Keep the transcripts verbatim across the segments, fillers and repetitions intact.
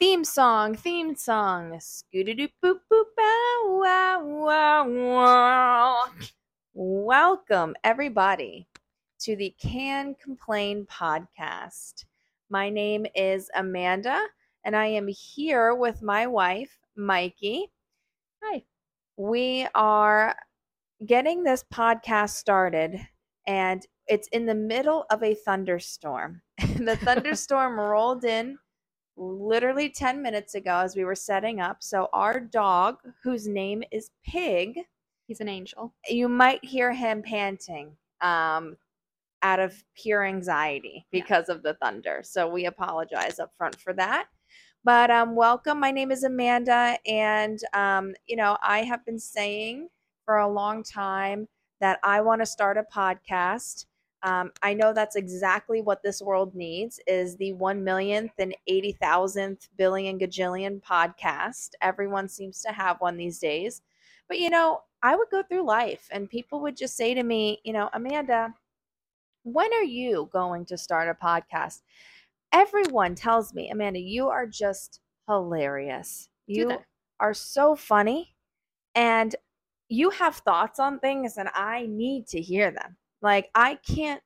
Theme song, theme song. Scooty boop boop bow wow wow wow. Welcome everybody to the Can Complain Podcast. My name is Amanda, and I am here with my wife, Mikey. Hi. We are getting this podcast started, and it's in the middle of a thunderstorm. The thunderstorm rolled in literally ten minutes ago as we were setting up. So our dog, whose name is Pig, he's an angel. You might hear him panting um, out of pure anxiety because yeah. of the thunder. So we apologize up front for that. But um, welcome. My name is Amanda. And, um, you know, I have been saying for a long time that I want to start a podcast. Um, I know that's exactly what this world needs, is the one millionth and eighty thousandth billion gajillion podcast. Everyone seems to have one these days. But, you know, I would go through life and people would just say to me, you know, Amanda, when are you going to start a podcast? Everyone tells me, Amanda, you are just hilarious. You are so funny and you have thoughts on things and I need to hear them. Like, I can't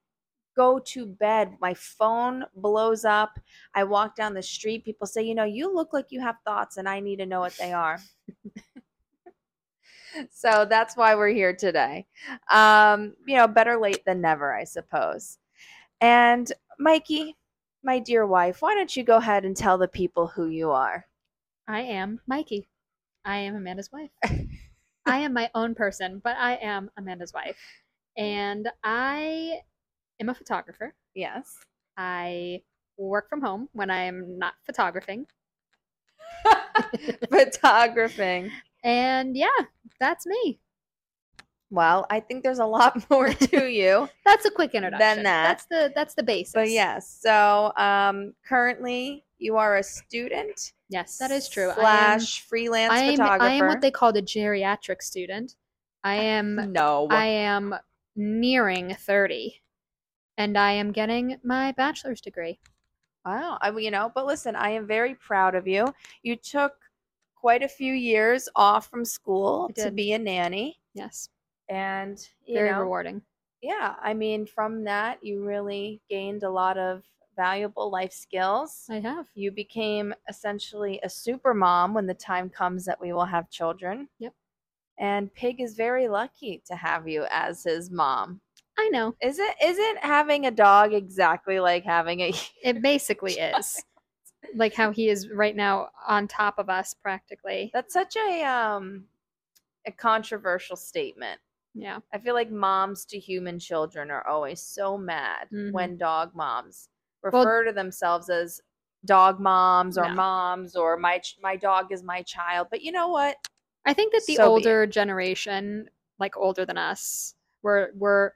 go to bed. My phone blows up. I walk down the street. People say, you know, you look like you have thoughts and I need to know what they are. So that's why we're here today. Um, you know, better late than never, I suppose. And Mikey, my dear wife, why don't you go ahead and tell the people who you are? I am Mikey. I am Amanda's wife. I am my own person, but I am Amanda's wife. And I am a photographer. Yes. I work from home when I am not photographing. Photographing. And yeah, that's me. Well, I think there's a lot more to you. That's a quick introduction. Than that. That's the that's the basis. But yes, so um, currently you are a student. Yes, that is true. Slash I am, freelance I am, photographer. I am what they call a geriatric student. I am no. I am nearing thirty, and I am getting my bachelor's degree. Wow, I, you know, but listen, I am very proud of you. You took quite a few years off from school to be a nanny. Yes, and you very know, rewarding. Yeah, I mean, from that, you really gained a lot of valuable life skills. I have. You became essentially a super mom when the time comes that we will have children. Yep. And Pig is very lucky to have you as his mom. I know. Is it, isn't having a dog exactly like having a... It basically child. Is. Like how he is right now on top of us practically. That's such a um, a controversial statement. Yeah. I feel like moms to human children are always so mad mm-hmm. when dog moms refer well, to themselves as dog moms or no. moms or my my dog is my child. But you know what? I think that the so older generation, like older than us, we're, we're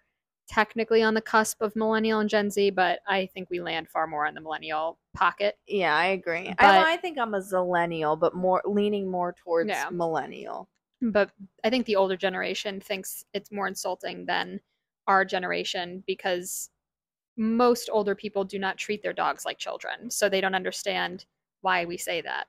technically on the cusp of millennial and Gen Z, but I think we land far more in the millennial pocket. Yeah, I agree. But, I, I think I'm a zillennial, but more leaning more towards yeah. millennial. But I think the older generation thinks it's more insulting than our generation because most older people do not treat their dogs like children, so they don't understand why we say that.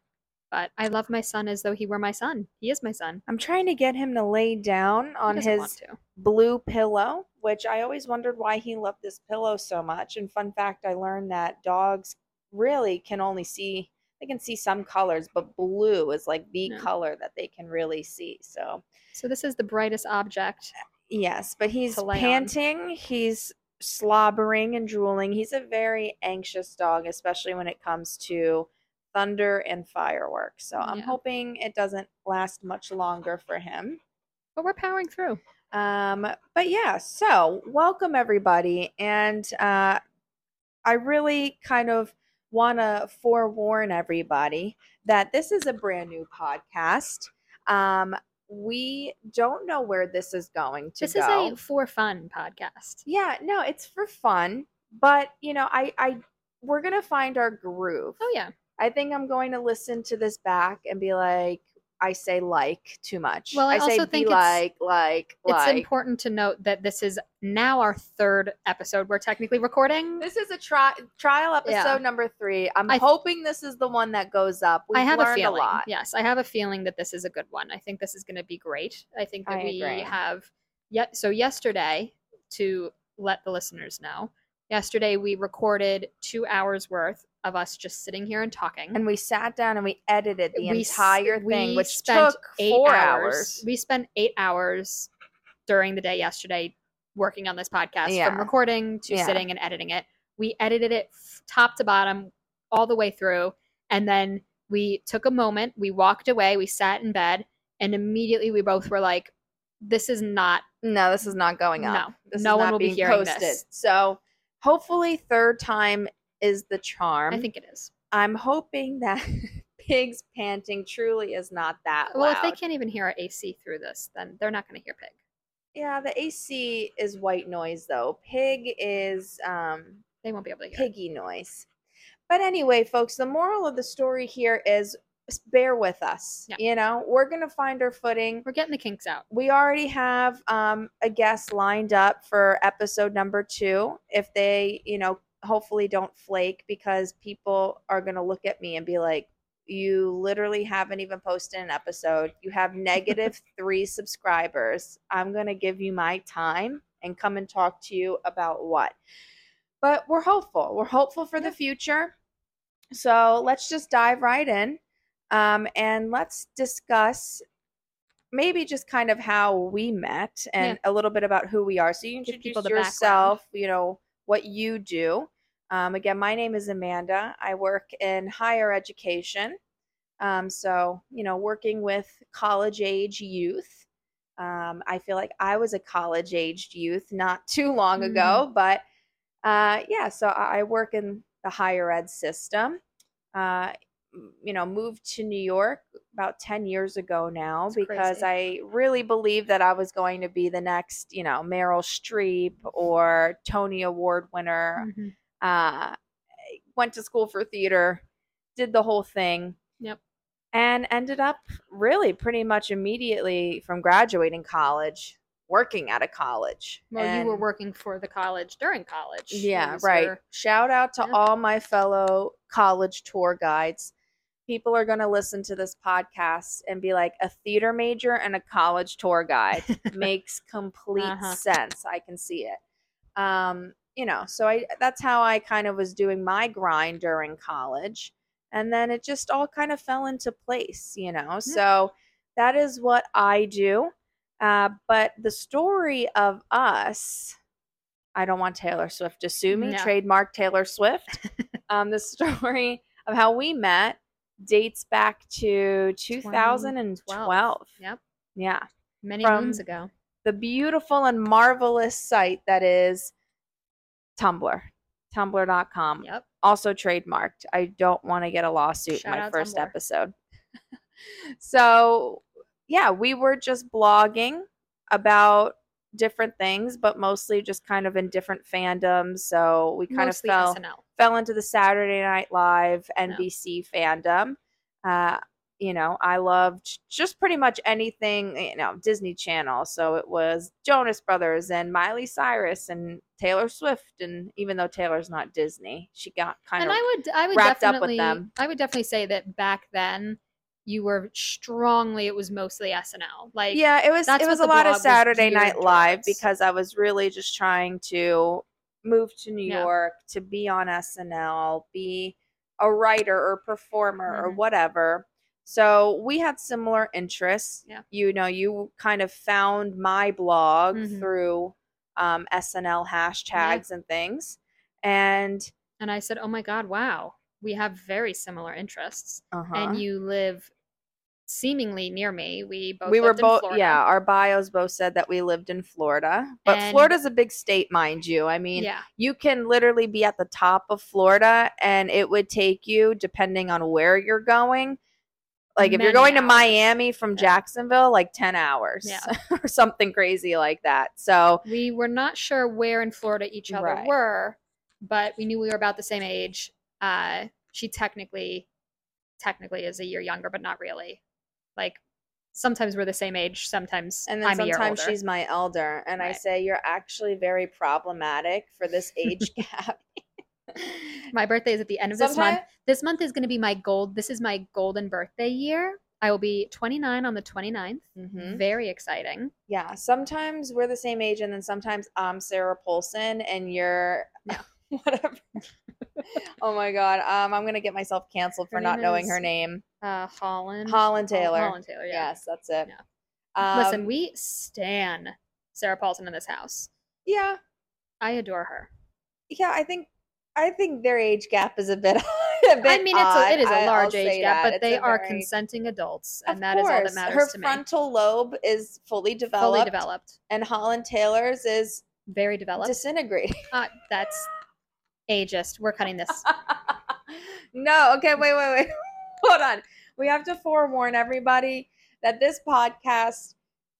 But I love my son as though he were my son. He is my son. I'm trying to get him to lay down on his blue pillow, which I always wondered why he loved this pillow so much. And fun fact, I learned that dogs really can only see, they can see some colors, but blue is like the yeah. color that they can really see. So so this is the brightest object. Yes, but he's panting. On. He's slobbering and drooling. He's a very anxious dog, especially when it comes to thunder and fireworks. So I'm yeah. hoping it doesn't last much longer for him. But we're powering through. Um, but yeah, so welcome everybody. And uh, I really kind of want to forewarn everybody that this is a brand new podcast. Um, we don't know where this is going to this go. This is a for fun podcast. Yeah, no, it's for fun. But, you know, I, I we're going to find our groove. Oh, yeah. I think I'm going to listen to this back and be like, I say like too much. Well, I, I also say think be like, like, it's like. It's important to note that this is now our third episode we're technically recording. This is a tri- trial episode yeah. number three. I'm th- hoping this is the one that goes up. We've I have learned a, feeling. a lot. Yes, I have a feeling that this is a good one. I think this is going to be great. I think that I we agree. have yet. So yesterday, to let the listeners know, yesterday we recorded two hours worth of us just sitting here and talking, and we sat down and we edited the we, entire thing, which took four hours. hours. We spent eight hours during the day yesterday working on this podcast, yeah. from recording to yeah. sitting and editing it. We edited it top to bottom all the way through, and then we took a moment, we walked away, we sat in bed, and immediately we both were like, "This is not. No, this is not going up. No, this no is one not will being be hearing posted. This." So hopefully, third time is the charm. I think it is. I'm hoping that pig's panting truly is not that well, loud. Well, if they can't even hear our A C through this, then they're not going to hear pig. Yeah, the A C is white noise, though. Pig is um, they won't be able to hear piggy it. noise. But anyway, folks, the moral of the story here is bear with us. Yeah. You know, we're going to find our footing. We're getting the kinks out. We already have um, a guest lined up for episode number two. If they, you know, hopefully don't flake, because people are going to look at me and be like, you literally haven't even posted an episode. You have negative three subscribers. I'm going to give you my time and come and talk to you about what. But we're hopeful. We're hopeful for the future. So let's just dive right in. Um, and let's discuss maybe just kind of how we met and yeah. a little bit about who we are. So you introduce people yourself, background. You know, what you do. Um, again, my name is Amanda. I work in higher education. Um, so, you know, working with college age youth. Um, I feel like I was a college aged youth not too long mm-hmm. ago, but uh, yeah, so I, I work in the higher ed system. Uh, you know, moved to New York about ten years ago now. That's because crazy. I really believed that I was going to be the next, you know, Meryl Streep or Tony Award winner. Mm-hmm. Uh, went to school for theater, did the whole thing. Yep. And ended up really pretty much immediately from graduating college, working out of college. Well, and you were working for the college during college. Yeah, right. Your... Shout out to yeah. all my fellow college tour guides. People are going to listen to this podcast and be like, a theater major and a college tour guide makes complete uh-huh. sense. I can see it. Um, you know, so I, that's how I kind of was doing my grind during college. And then it just all kind of fell into place, you know, yeah. so that is what I do. Uh, but the story of us, I don't want Taylor Swift to sue me, no. trademark Taylor Swift. um, the story of how we met dates back to two thousand twelve. Yep. Yeah. Many From moons ago. The beautiful and marvelous site that is Tumblr. Tumblr dot com. Yep. Also trademarked. I don't want to get a lawsuit Shout my first Tumblr. episode. So, yeah, we were just blogging about different things, but mostly just kind of in different fandoms. So we kind mostly of fell S N L. fell into the Saturday Night Live N B C no. fandom. Uh, you know, I loved just pretty much anything, you know, Disney Channel. So it was Jonas Brothers and Miley Cyrus and Taylor Swift. And even though Taylor's not Disney, she got kind and of I would, I would wrapped up with them. I would definitely say that back then, you were strongly, it was mostly S N L. Like, yeah, it was it was a lot of Saturday Night Live, because I was really just trying to move to New yeah. York, to be on S N L, be a writer or performer mm-hmm. or whatever. So we had similar interests. Yeah. You know, you kind of found my blog mm-hmm. through um, S N L hashtags yeah. and things. And and I said, oh my God, wow. We have very similar interests. Uh-huh. And you live seemingly near me. We both we were both yeah. Our bios both said that we lived in Florida, but and Florida's a big state, mind you. I mean, yeah. you can literally be at the top of Florida, and it would take you, depending on where you're going. Like if Many you're going hours. to Miami from yeah. Jacksonville, like ten hours yeah. or something crazy like that. So we were not sure where in Florida each other right. were, but we knew we were about the same age. Uh, she technically, technically is a year younger, but not really. Like sometimes we're the same age, sometimes I'm a year older. And then sometimes she's my elder. And right. I say, you're actually very problematic for this age gap. My birthday is at the end of this Sometime- month. This month is going to be my gold. This is my golden birthday year. I will be twenty-nine on the twenty-ninth. Mm-hmm. Very exciting. Yeah. Sometimes we're the same age, and then sometimes I'm Sarah Paulson and you're no. whatever. Oh my God. Um, I'm going to get myself canceled for her not knowing is, her name. Uh, Holland. Holland Taylor. Holland Taylor. Yeah. Yes. That's it. Yeah. Um, Listen, we stan Sarah Paulson in this house. Yeah. I adore her. Yeah. I think, I think their age gap is a bit a bit I mean, it's a, it is a large age gap, that. but it's they are very... consenting adults, and of that course. is all that matters Her to me. Her frontal lobe is fully developed. Fully developed. And Holland Taylor's is... Very developed. Disintegrating. Uh, that's ageist. We're cutting this. No, okay, wait, wait, wait. Hold on. We have to forewarn everybody that this podcast...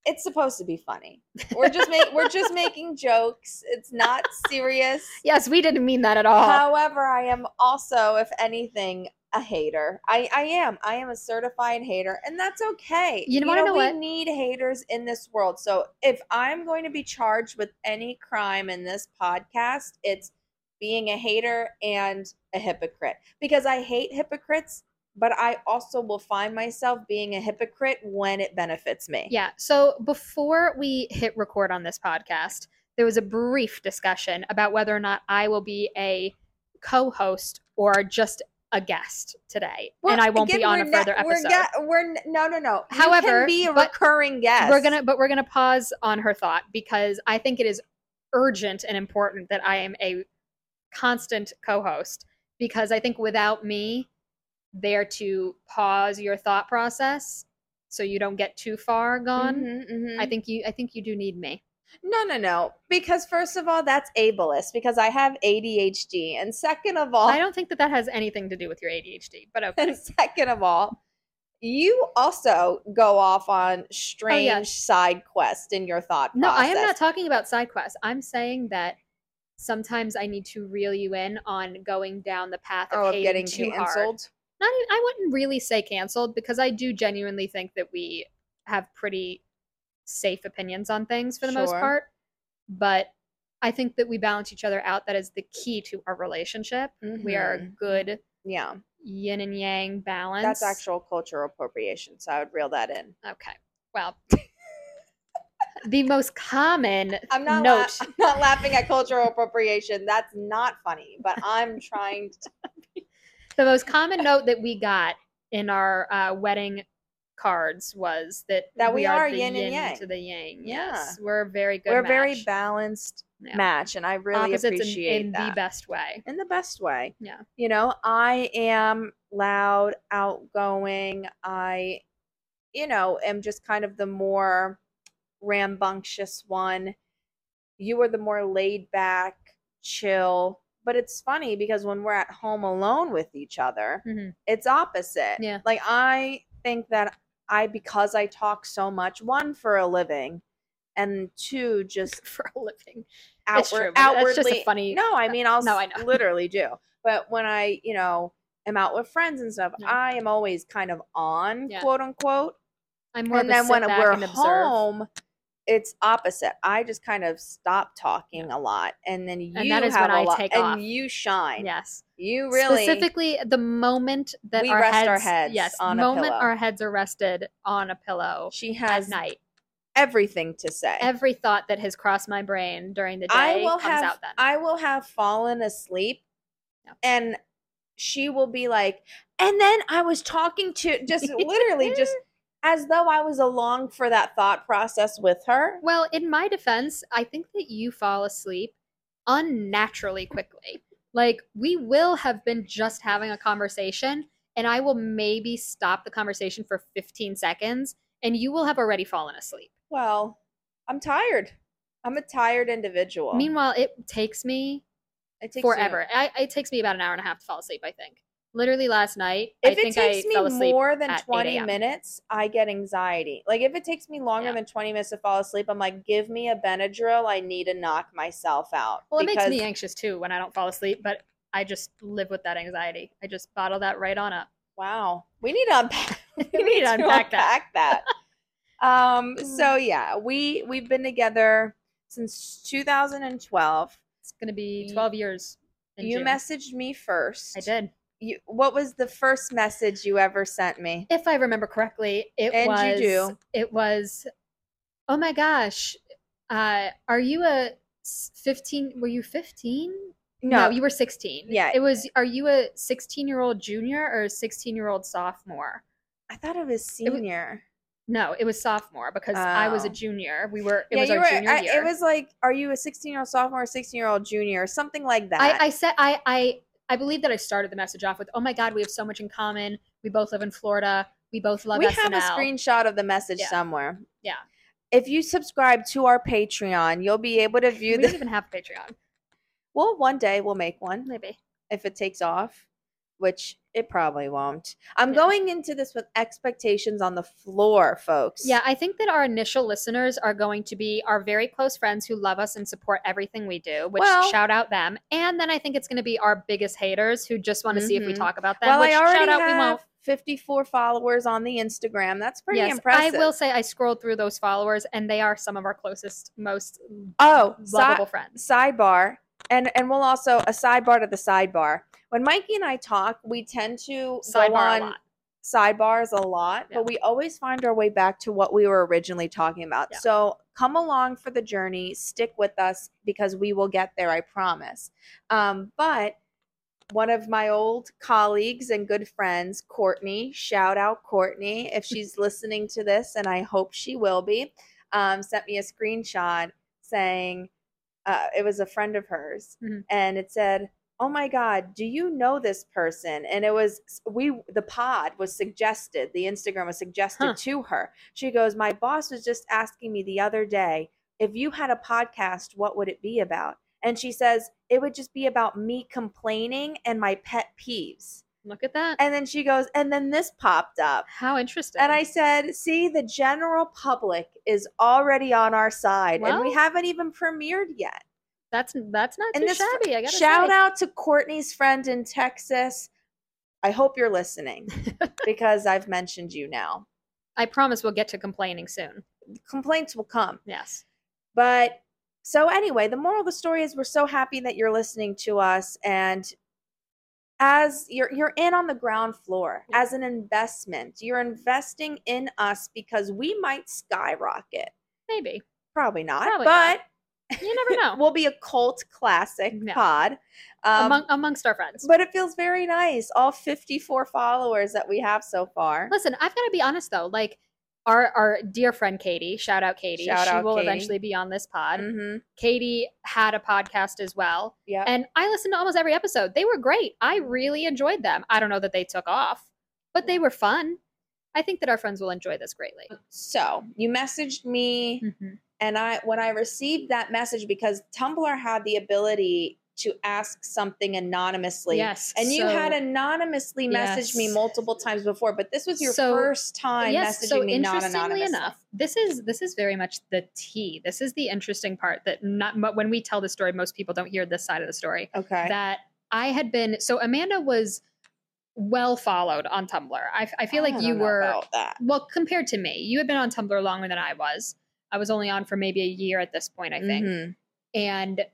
It's supposed to be funny. We're just make, we're just making jokes. It's not serious. Yes, we didn't mean that at all. However, I am also, if anything, a hater. I, I am. I am a certified hater, and that's okay. You, you know, know we what? need haters in this world. So if I'm going to be charged with any crime in this podcast, it's being a hater and a hypocrite. Because I hate hypocrites. But I also will find myself being a hypocrite when it benefits me. Yeah. So before we hit record on this podcast, there was a brief discussion about whether or not I will be a co-host or just a guest today. Well, and I won't again, be on a further ne- episode. We're, we're No, no, no. However, you can be a recurring guest. We're gonna, But we're going to pause on her thought because I think it is urgent and important that I am a constant co-host, because I think without me... there to pause your thought process so you don't get too far gone. Mm-hmm, mm-hmm. I think you I think you do need me. No, no, no. Because first of all, that's ableist because I have A D H D. And second of all... I don't think that that has anything to do with your A D H D, but okay. And second of all, you also go off on strange oh, yeah. side quests in your thought process. No, I am not talking about side quests. I'm saying that sometimes I need to reel you in on going down the path of, oh, of getting too canceled. Hard. Not even, I wouldn't really say canceled because I do genuinely think that we have pretty safe opinions on things for the sure. most part. But I think that we balance each other out. That is the key to our relationship. Mm-hmm. We are a good yeah. yin and yang balance. That's actual cultural appropriation, so I would reel that in. Okay. Well, the most common I'm not note. La- I'm not laughing at cultural appropriation. That's not funny, but I'm trying to... The most common note that we got in our uh, wedding cards was that, that we, we are, are the yin, yin and yang to the yang. Yes, yeah. We're a very good. We're a very balanced yeah. match, and I really Opposites appreciate in, in that in the best way. In the best way, yeah. You know, I am loud, outgoing. I, you know, am just kind of the more rambunctious one. You are the more laid back, chill. But it's funny because when we're at home alone with each other, mm-hmm. it's opposite. Yeah. Like I think that I, because I talk so much, one, for a living, and two, just for a living. Outward, it's true, outwardly. That's just a funny. No, I mean, I'll no, I know. literally do. But when I, you know, am out with friends and stuff, yeah. I am always kind of on, yeah. quote unquote. I'm more and of a then when we're home. Observe. It's opposite. I just kind of stop talking a lot, and then you and that is have when a I lot, take and off. You shine. Yes, you really specifically the moment that we our rest heads, our heads. Yes, on moment a pillow. Our heads are rested on a pillow. She has at night everything to say. Every thought that has crossed my brain during the day I will comes have, out then. I will have fallen asleep, no. and she will be like, and then I was talking to just literally just. As though I was along for that thought process with her. Well, in my defense, I think that you fall asleep unnaturally quickly. Like, we will have been just having a conversation, and I will maybe stop the conversation for fifteen seconds, and you will have already fallen asleep. Well, I'm tired. I'm a tired individual. Meanwhile, it takes me it takes forever. I, it takes me about an hour and a half to fall asleep, I think. Literally last night, if I think I fell asleep at eight a m. If it takes me more than twenty minutes, I get anxiety. Like, if it takes me longer yeah. than twenty minutes to fall asleep, I'm like, give me a Benadryl. I need to knock myself out. Well, it makes me anxious, too, when I don't fall asleep, but I just live with that anxiety. I just bottle that right on up. Wow. We need to unpack, we need to unpack, unpack that. that. Um, so yeah, we we've been together since two thousand twelve. It's gonna be twelve years. You June. Messaged me first. I did. You, what was the first message you ever sent me? If I remember correctly, it and was. You do. It was. Oh my gosh, uh, are you a fifteen? Were you fifteen? No. No, you were sixteen. Yeah. It was. Are you a sixteen-year-old junior or a sixteen-year-old sophomore? I thought it was senior. It, no, it was sophomore because oh. I was a junior. We were. It yeah, was our were, junior I, year. It was like, are you a sixteen-year-old sophomore, or sixteen-year-old junior, or something like that? I, I said I. I I believe that I started the message off with, oh my God, we have so much in common. We both live in Florida. We both love we S N L. We have a screenshot of the message yeah. somewhere. Yeah. If you subscribe to our Patreon, you'll be able to view this. We the- don't even have a Patreon. Well, one day we'll make one. Maybe. If it takes off, which it probably won't. I'm yeah. going into this with expectations on the floor, folks. Yeah, I think that our initial listeners are going to be our very close friends who love us and support everything we do, which well, shout out them. And then I think it's going to be our biggest haters who just want to mm-hmm. see if we talk about them. Well, which, I already shout out, have- we won't. fifty-four followers on the Instagram. That's pretty yes, impressive. I will say I scrolled through those followers, and they are some of our closest, most oh, lovable si- friends. Sidebar. And and we'll also, a sidebar to the sidebar. When Mikey and I talk, we tend to sidebar go on a lot. sidebars a lot, yeah. but we always find our way back to what we were originally talking about. Yeah. So come along for the journey. Stick with us because we will get there, I promise. Um, but... One of my old colleagues and good friends, Courtney, shout out Courtney, if she's listening to this, and I hope she will be, um, sent me a screenshot saying uh, it was a friend of hers. Mm-hmm. And it said, oh my God, do you know this person? And it was, we, the pod was suggested, the Instagram was suggested huh. to her. She goes, my boss was just asking me the other day, if you had a podcast, what would it be about? And she says, it would just be about me complaining and my pet peeves. Look at that. And then she goes, and then this popped up. How interesting. And I said, see, the general public is already on our side. Well, and we haven't even premiered yet. That's that's not and too shabby, I gotta say. Shout out to Courtney's friend in Texas. I hope you're listening because I've mentioned you now. I promise we'll get to complaining soon. Complaints will come. Yes. But... So anyway, the moral of the story is we're so happy that you're listening to us, and as you're you're in on the ground floor as an investment. You're investing in us because we might skyrocket. Maybe. Probably not. Probably but not. You never know. We'll be a cult classic no. pod. Um, Among, amongst our friends. But it feels very nice. All fifty-four followers that we have so far. Listen, I've got to be honest though, like Our our dear friend Katie, shout out Katie. Shout she out will Katie. Eventually be on this pod. Mm-hmm. Katie had a podcast as well. Yep. And I listened to almost every episode. They were great. I really enjoyed them. I don't know that they took off, but they were fun. I think that our friends will enjoy this greatly. So you messaged me, mm-hmm. and I when I received that message, because Tumblr had the ability to ask something anonymously. Yes. And so, you had anonymously messaged yes. me multiple times before, but this was your so, first time yes, messaging so me not anonymously. Interestingly enough, this is, this is very much the tea. This is the interesting part that not when we tell the story, most people don't hear this side of the story. Okay. That I had been, so Amanda was well followed on Tumblr. I, I feel I like you were, about that. Well, compared to me, you had been on Tumblr longer than I was. I was only on for maybe a year at this point, I think. Mm-hmm. And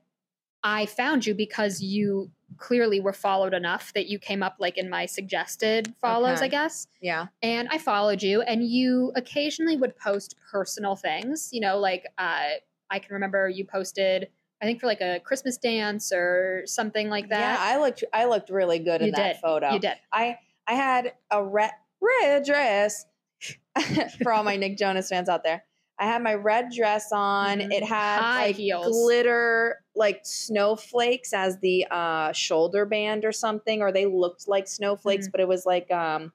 I found you because you clearly were followed enough that you came up like in my suggested follows, okay. I guess. Yeah. And I followed you, and you occasionally would post personal things, you know, like uh, I can remember you posted, I think for like a Christmas dance or something like that. Yeah, I looked, I looked really good you in did. that photo. You did. I, I had a red, red dress for all my Nick Jonas fans out there. I had my red dress on. Mm-hmm. It had high like heels. Glitter, like snowflakes as the uh, shoulder band or something, or they looked like snowflakes, mm-hmm. but it was like um,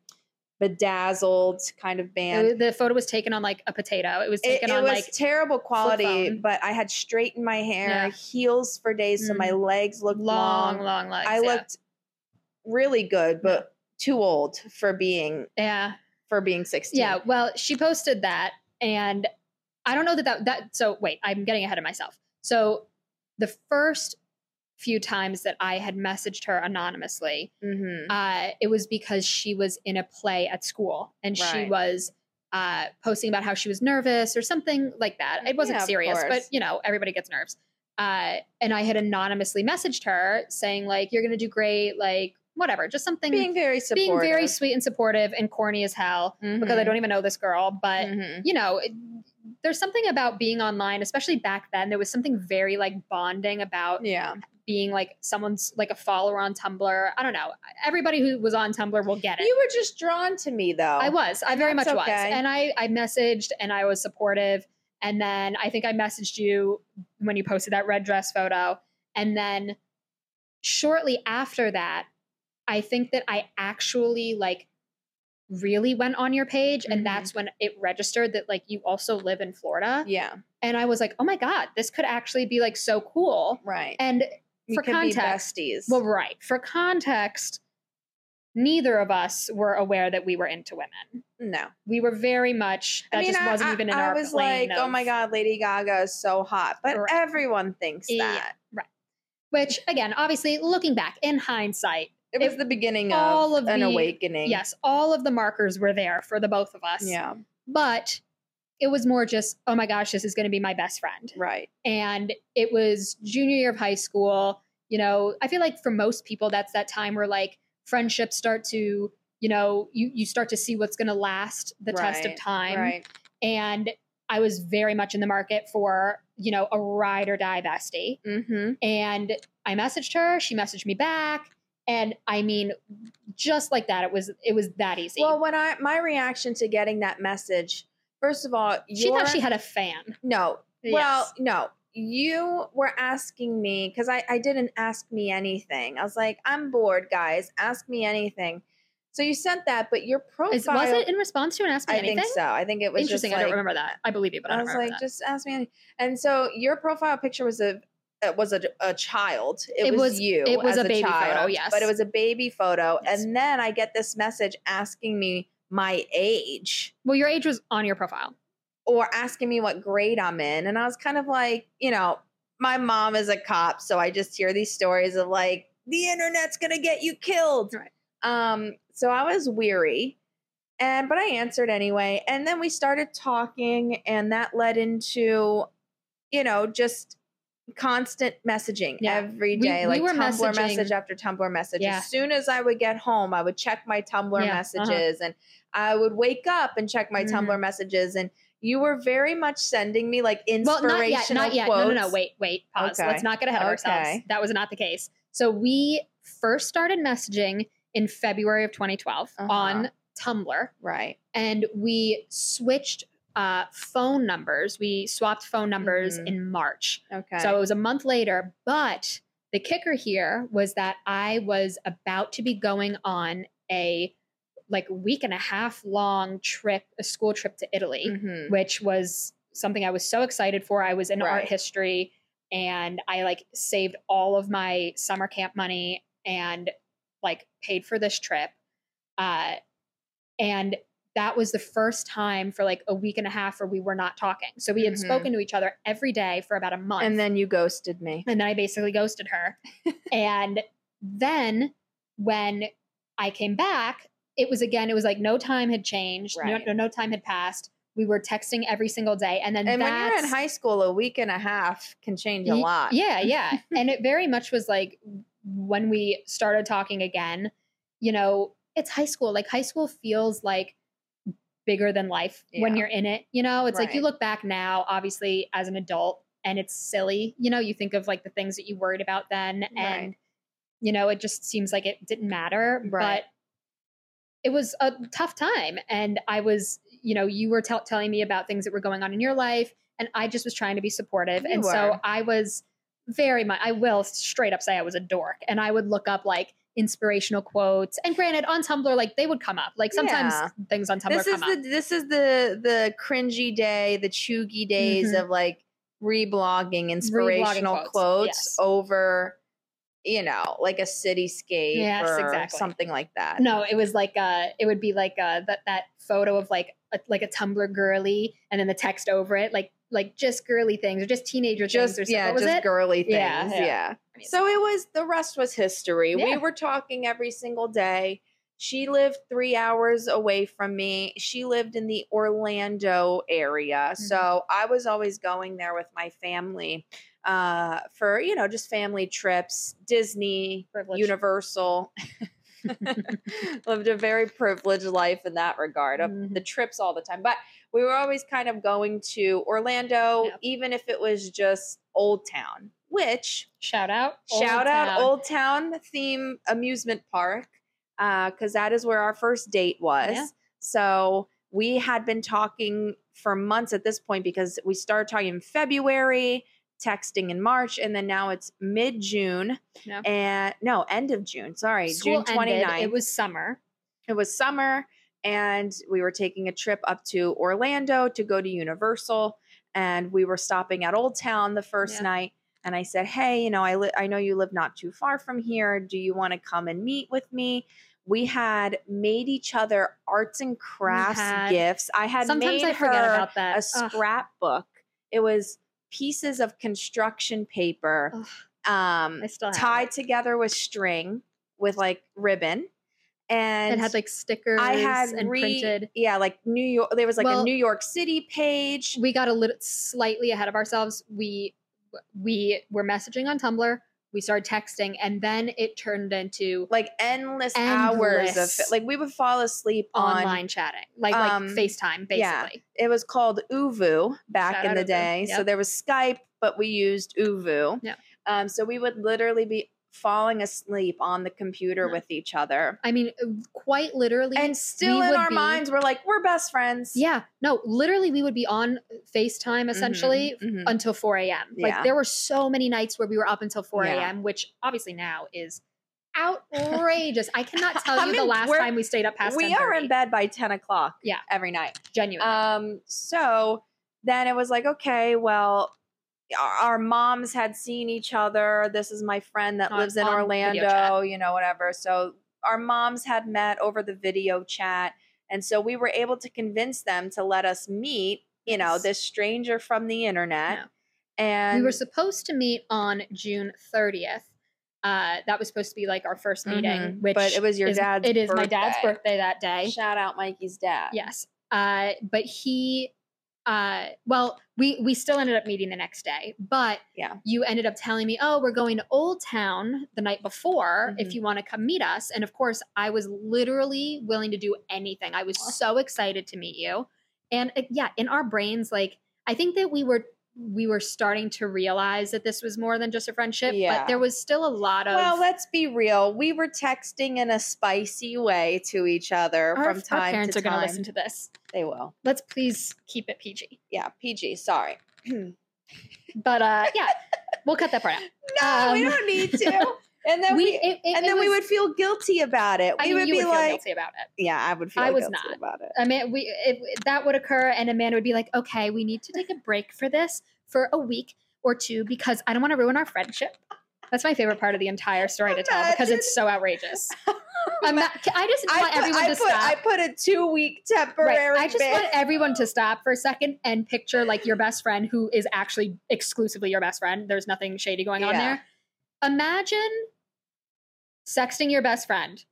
bedazzled kind of band. It, the photo was taken on like a potato. It was taken it, it on was like terrible quality, but I had straightened my hair, yeah. heels for days, so mm-hmm. my legs looked long, long, long legs. I yeah. looked really good, but yeah. too old for being yeah for being sixteen. Yeah. Well, she posted that, and I don't know that, that that so wait, I'm getting ahead of myself. So the first few times that I had messaged her anonymously, mm-hmm. uh, it was because she was in a play at school, and right. she was uh, posting about how she was nervous or something like that. It wasn't yeah, serious, but you know, everybody gets nerves. Uh, and I had anonymously messaged her saying like, you're going to do great. Like, whatever, just something being very supportive. Being very sweet and supportive and corny as hell mm-hmm. because I don't even know this girl. But, mm-hmm. you know, it, there's something about being online, especially back then. There was something very like bonding about yeah. being like someone's like a follower on Tumblr. I don't know. Everybody who was on Tumblr will get it. You were just drawn to me though. I was. I very That's much okay. was. And I, I messaged and I was supportive. And then I think I messaged you when you posted that red dress photo. And then shortly after that, I think that I actually like really went on your page mm-hmm. and that's when it registered that like you also live in Florida. Yeah. And I was like, oh my God, this could actually be like so cool. Right. And you for context, well, right. For context, neither of us were aware that we were into women. No. We were very much, that I mean, just I, wasn't I, even in I our plane. I was like, of, oh my God, Lady Gaga is so hot. But right. everyone thinks that. Yeah, right. Which again, obviously looking back in hindsight, It was it, the beginning of, of an the, awakening. Yes. All of the markers were there for the both of us. Yeah. But it was more just, oh my gosh, this is going to be my best friend. Right. And it was junior year of high school. You know, I feel like for most people, that's that time where like friendships start to, you know, you, you start to see what's going to last the right. test of time. Right. And I was very much in the market for, you know, a ride or die bestie. Mm-hmm. And I messaged her. She messaged me back. And I mean, just like that, it was it was that easy. Well, when I my reaction to getting that message, first of all, she thought she had a fan. No, yes. well, no, you were asking me because I, I didn't ask me anything. I was like, I'm bored, guys. Ask me anything. So you sent that, but your profile Is, was it in response to an ask me I anything? I think so. I think it was interesting. Just like, I don't remember that. I believe you, but I, I don't remember like, that. I was like, just ask me anything. And so your profile picture was a. It was a, a child. It, it was, was you. It was as a baby child, photo, yes. But it was a baby photo. Yes. And then I get this message asking me my age. Well, your age was on your profile. Or asking me what grade I'm in. And I was kind of like, you know, my mom is a cop. So I just hear these stories of like, the internet's going to get you killed. Right. Um, so I was weary. and But I answered anyway. And then we started talking. And that led into, you know, just... constant messaging yeah. every day, we, like we were Tumblr messaging. message after Tumblr message. Yeah. As soon as I would get home, I would check my Tumblr yeah. messages uh-huh. and I would wake up and check my mm-hmm. Tumblr messages. And you were very much sending me like inspirational well, not yet, not yet. quotes. No, no, no, wait, wait, pause. Okay. Let's not get ahead of okay. ourselves. That was not the case. So we first started messaging in February of twenty twelve uh-huh. on Tumblr. Right. And we switched Uh, phone numbers. We swapped phone numbers mm-hmm. in March. Okay. So it was a month later. But the kicker here was that I was about to be going on a like week and a half long trip, a school trip to Italy, mm-hmm. which was something I was so excited for. I was in right. art history and I like saved all of my summer camp money and like paid for this trip. Uh, and that was the first time for like a week and a half where we were not talking. So we had mm-hmm. spoken to each other every day for about a month. And then you ghosted me. And then I basically ghosted her. And then when I came back, it was again, it was like no time had changed. Right. No, no, no time had passed. We were texting every single day. And then and when you're in high school, a week and a half can change a lot. Yeah, yeah. And it very much was like when we started talking again, you know, it's high school. Like high school feels like bigger than life yeah. when you're in it, you know, it's right. like you look back now, obviously as an adult and it's silly, you know, you think of like the things that you worried about then right. and, you know, it just seems like it didn't matter, right. but it was a tough time. And I was, you know, you were t- telling me about things that were going on in your life and I just was trying to be supportive. You and were. So I was very much, I will straight up say I was a dork and I would look up like inspirational quotes. And granted, on Tumblr, like they would come up. Like sometimes yeah. things on Tumblr this come is the, up. This is the the cringy day, the chuggy days mm-hmm. of like reblogging inspirational re-blogging quotes, quotes yes. over, you know, like a cityscape yes, or exactly. something like that. No, it was like uh it would be like uh that that photo of like a, like a Tumblr girly and then the text over it, like like just girly things or just teenager just, things or something. Yeah, was just it? girly things. Yeah. yeah. yeah. So it was, the rest was history. Yeah. We were talking every single day. She lived three hours away from me. She lived in the Orlando area. Mm-hmm. So I was always going there with my family uh, for, you know, just family trips, Disney, Privilege. Universal. Lived a very privileged life in that regard of mm-hmm. the trips all the time. But we were always kind of going to Orlando, yep. even if it was just Old Town, which shout out, shout Old out Town. Old Town theme amusement park. Uh, cause that is where our first date was. Yeah. So we had been talking for months at this point because we started talking in February, texting in March, and then now it's mid June no. and no end of June. Sorry. School June twenty-ninth. Ended. It was summer. It was summer. And we were taking a trip up to Orlando to go to Universal, and we were stopping at Old Town the first yeah. night. And I said, hey, you know, I, li- I know you live not too far from here. Do you want to come and meet with me? We had made each other arts and crafts had, gifts. I had made I her about that. a scrapbook. Ugh. It was pieces of construction paper um, tied it. together with string with like ribbon. And it had like stickers I had and re- printed. Yeah, like New York. There was like well, a New York City page. We got a little slightly ahead of ourselves. We we were messaging on Tumblr. We started texting, and then it turned into like endless, endless hours of fi- like we would fall asleep online on, chatting, like um, like FaceTime, basically. Yeah. It was called Uvu back Shout in the Uvu. day. Yep. So there was Skype, but we used Uvu. Yeah. Um. So we would literally be falling asleep on the computer yeah. with each other. I mean, quite literally, and still in our be, minds, we're like we're best friends. Yeah. No, literally, we would be on FaceTime essentially mm-hmm, mm-hmm. until four a.m. Yeah. Like there were so many nights where we were up until four a.m., yeah. which obviously now is outrageous. I cannot tell I you mean, the last time we stayed up past. We are in bed by ten o'clock. Yeah. Every night, genuinely. Um. So then it was like, okay, well. Our moms had seen each other. This is my friend that on, lives in Orlando, you know, whatever. So our moms had met over the video chat. And so we were able to convince them to let us meet, you know, this stranger from the internet. No. And we were supposed to meet on June thirtieth. Uh, that was supposed to be like our first meeting, mm-hmm. which but it was your is, dad's It is birthday. my dad's birthday that day. Shout out Mikey's dad. Yes. Uh, but he... Uh, well, we, we still ended up meeting the next day, but yeah. you ended up telling me, oh, we're going to Old Town the night before mm-hmm. if you want to come meet us. And of course, I was literally willing to do anything. I was so excited to meet you. And uh, yeah, in our brains, like, I think that we were, we were starting to realize that this was more than just a friendship, yeah. but there was still a lot of... Well, let's be real. We were texting in a spicy way to each other our, from time to time. Our parents are going to listen to this. They will. Let's please keep it P G. Yeah, P G. Sorry. But uh, yeah, we'll cut that part out. No, um, we don't need to. And then we, we it, it, and then was, we would feel guilty about it. We I mean, would you be would like, feel guilty about it. Yeah, I would feel I was guilty not. about it. I mean, we it, that would occur, and Amanda would be like, "Okay, we need to take a break for this for a week or two because I don't want to ruin our friendship." That's my favorite part of the entire story Imagine. to tell because it's so outrageous. I'm not, I just want I put, everyone I to put, stop. I put a two-week temporary right. I just ban. want everyone to stop for a second and picture like your best friend who is actually exclusively your best friend. There's nothing shady going on yeah. there. Imagine sexting your best friend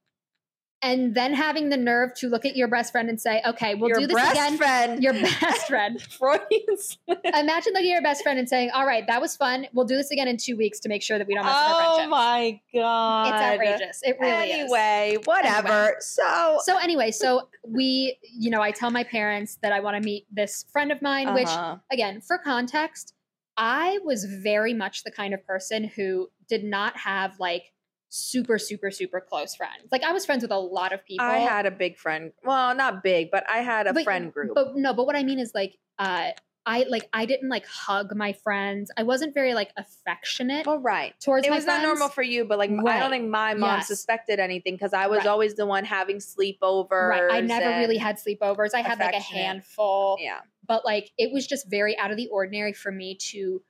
and then having the nerve to look at your best friend and say, okay, we'll your do this again. Friend. Your best friend. Imagine looking at your best friend and saying, all right, that was fun. We'll do this again in two weeks to make sure that we don't mess up our friendship. Oh my God. It's outrageous. It really anyway, is. Whatever. Anyway, whatever. So So anyway, so we, you know, I tell my parents that I want to meet this friend of mine, uh-huh. which again, for context, I was very much the kind of person who did not have like super, super, super close friends. Like I was friends with a lot of people. I had a big friend. Well, not big, but I had a but, friend group. But no, but what I mean is like, uh, I like, I didn't like hug my friends. I wasn't very like affectionate. Well, right. Towards it my was friends. Not normal for you, but like, right. I don't think my mom yes. suspected anything because I was right. always the one having sleepovers. Right. I never really had sleepovers. I had like a handful. Yeah. But like, it was just very out of the ordinary for me to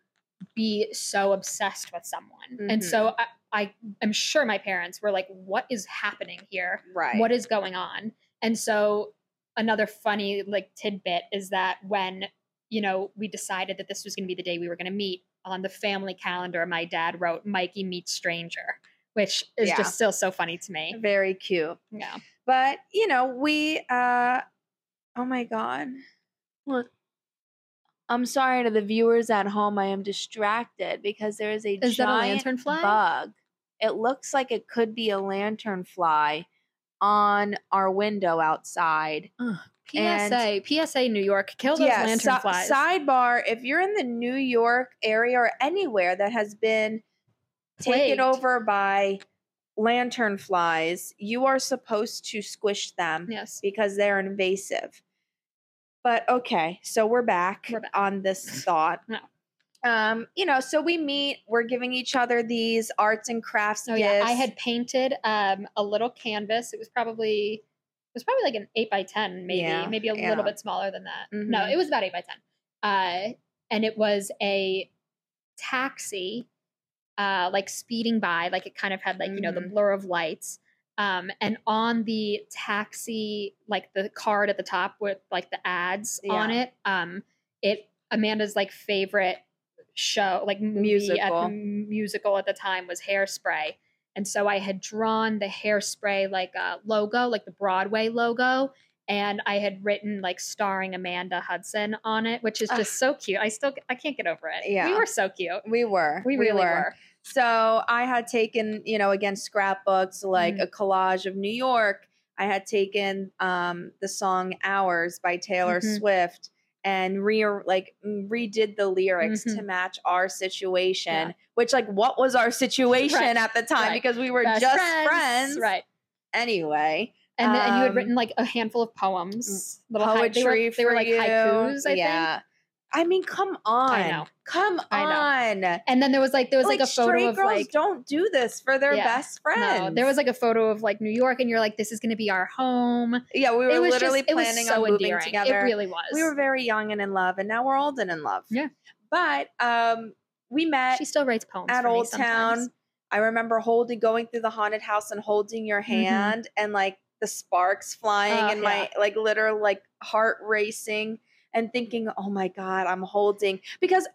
be so obsessed with someone. Mm-hmm. And so I, I am sure my parents were like, what is happening here? Right. What is going on? And so another funny like tidbit is that when, you know, we decided that this was going to be the day we were going to meet, on the family calendar, my dad wrote Mikey meets stranger, which is yeah. just still so funny to me. Very cute. Yeah. But, you know, we, uh, oh my God. Look, I'm sorry to the viewers at home. I am distracted because there is a is giant that a lanternfly? Bug. It looks like it could be a lanternfly on our window outside. Ugh. P S A, P S A New York, kill those yeah, lantern flies. Si- sidebar, if you're in the New York area or anywhere that has been taken Wait. over by lantern flies, you are supposed to squish them yes. because they're invasive. But okay, so we're back, we're back. on this thought. No. Um, you know, so we meet, we're giving each other these arts and crafts oh, gifts. Yeah. I had painted um, a little canvas. It was probably... It was probably like an eight by ten, maybe, yeah, maybe a yeah. little bit smaller than that. Mm-hmm. No, it was about eight by ten. Uh, and it was a taxi, uh, like speeding by, like it kind of had like, mm-hmm. you know, the blur of lights. Um, and on the taxi, like the card at the top with like the ads yeah. on it, um, it Amanda's like favorite show, like musical. At the, musical at the time was Hairspray. And so I had drawn the Hairspray like uh, logo, like the Broadway logo, and I had written like starring Amanda Hudson on it, which is just Ugh. so cute. I still I can't get over it. Yeah. We were so cute. We were. We really we were. were. So I had taken, you know, again, scrapbooks, like mm-hmm. a collage of New York. I had taken um, the song Hours by Taylor mm-hmm. Swift and re like redid the lyrics mm-hmm. to match our situation, yeah. which like what was our situation right. at the time right. because we were Best just friends. friends, right? Anyway, and then um, and you had written like a handful of poems, little poetry. Hi- they were, they were like you. haikus, I yeah. think. I mean, come on, I know. come I know. on. And then there was like there was like, like a photo of girls like don't do this for their yeah, best friends. No, there was like a photo of like New York, and you're like, this is going to be our home. Yeah, we were literally just, planning so on moving endearing. together. It really was. We were very young and in love, and now we're old and in love. Yeah, but um, we met. She still writes poems at for Old me Town. I remember holding, going through the haunted house and holding your hand, mm-hmm. and like the sparks flying, oh, and yeah. my like literal like heart racing. And thinking, oh my God, I'm holding. Because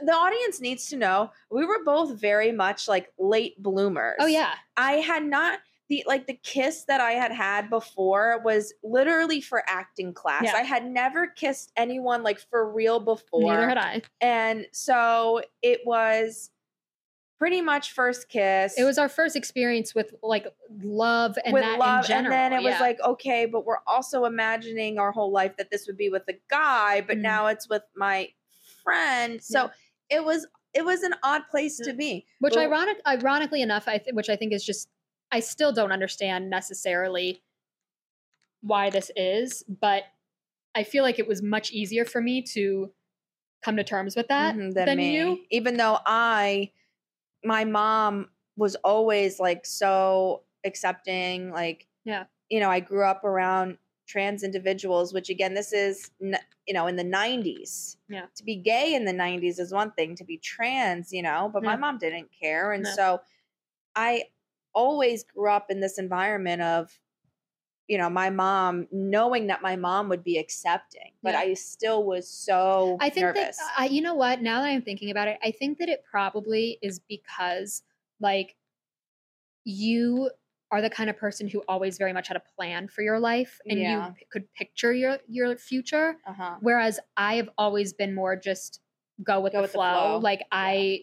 the audience needs to know, we were both very much like late bloomers. Oh yeah. I had not, the like the kiss that I had had before was literally for acting class. Yeah. I had never kissed anyone like for real before. Neither had I. And so it was pretty much first kiss. It was our first experience with like love and with that love, in general. And then it yeah. was like, okay, but we're also imagining our whole life that this would be with a guy, but mm. now it's with my friend. So yeah. it was it was an odd place yeah. to be. Which but, ironic, ironically enough, I th- which I think is just, I still don't understand necessarily why this is, but I feel like it was much easier for me to come to terms with that mm-hmm, than, than you. Even though I... my mom was always like so accepting, like, yeah, you know, I grew up around trans individuals, which again, this is, you know, in the nineties, yeah, to be gay in the nineties is one thing, to be trans, you know, but yeah. my mom didn't care. And no. so I always grew up in this environment of, you know, my mom knowing that my mom would be accepting, but yeah. I still was so I think nervous. That, I, you know what? Now that I'm thinking about it, I think that it probably is because like you are the kind of person who always very much had a plan for your life and yeah. you p- could picture your, your future. Uh-huh. Whereas I have always been more just go with, go the, with flow. the flow. Like yeah. I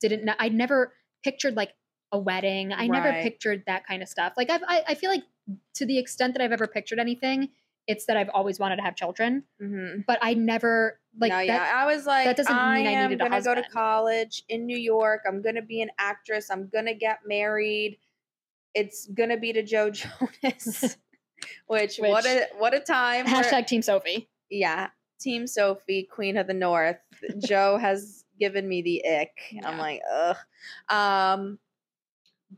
didn't, I never pictured like a wedding. I right. never pictured that kind of stuff. Like I've, I, I feel like, to the extent that I've ever pictured anything, it's that I've always wanted to have children. Mm-hmm. But I never like. No, that, yeah, I was like, that doesn't I mean I needed a husband. I'm going to go to college in New York. I'm going to be an actress. I'm going to get married. It's going to be to Joe Jonas. Which, Which what a what a time! Hashtag where, Team Sophie. Yeah, Team Sophie, Queen of the North. Joe has given me the ick. Yeah. I'm like, ugh. Um,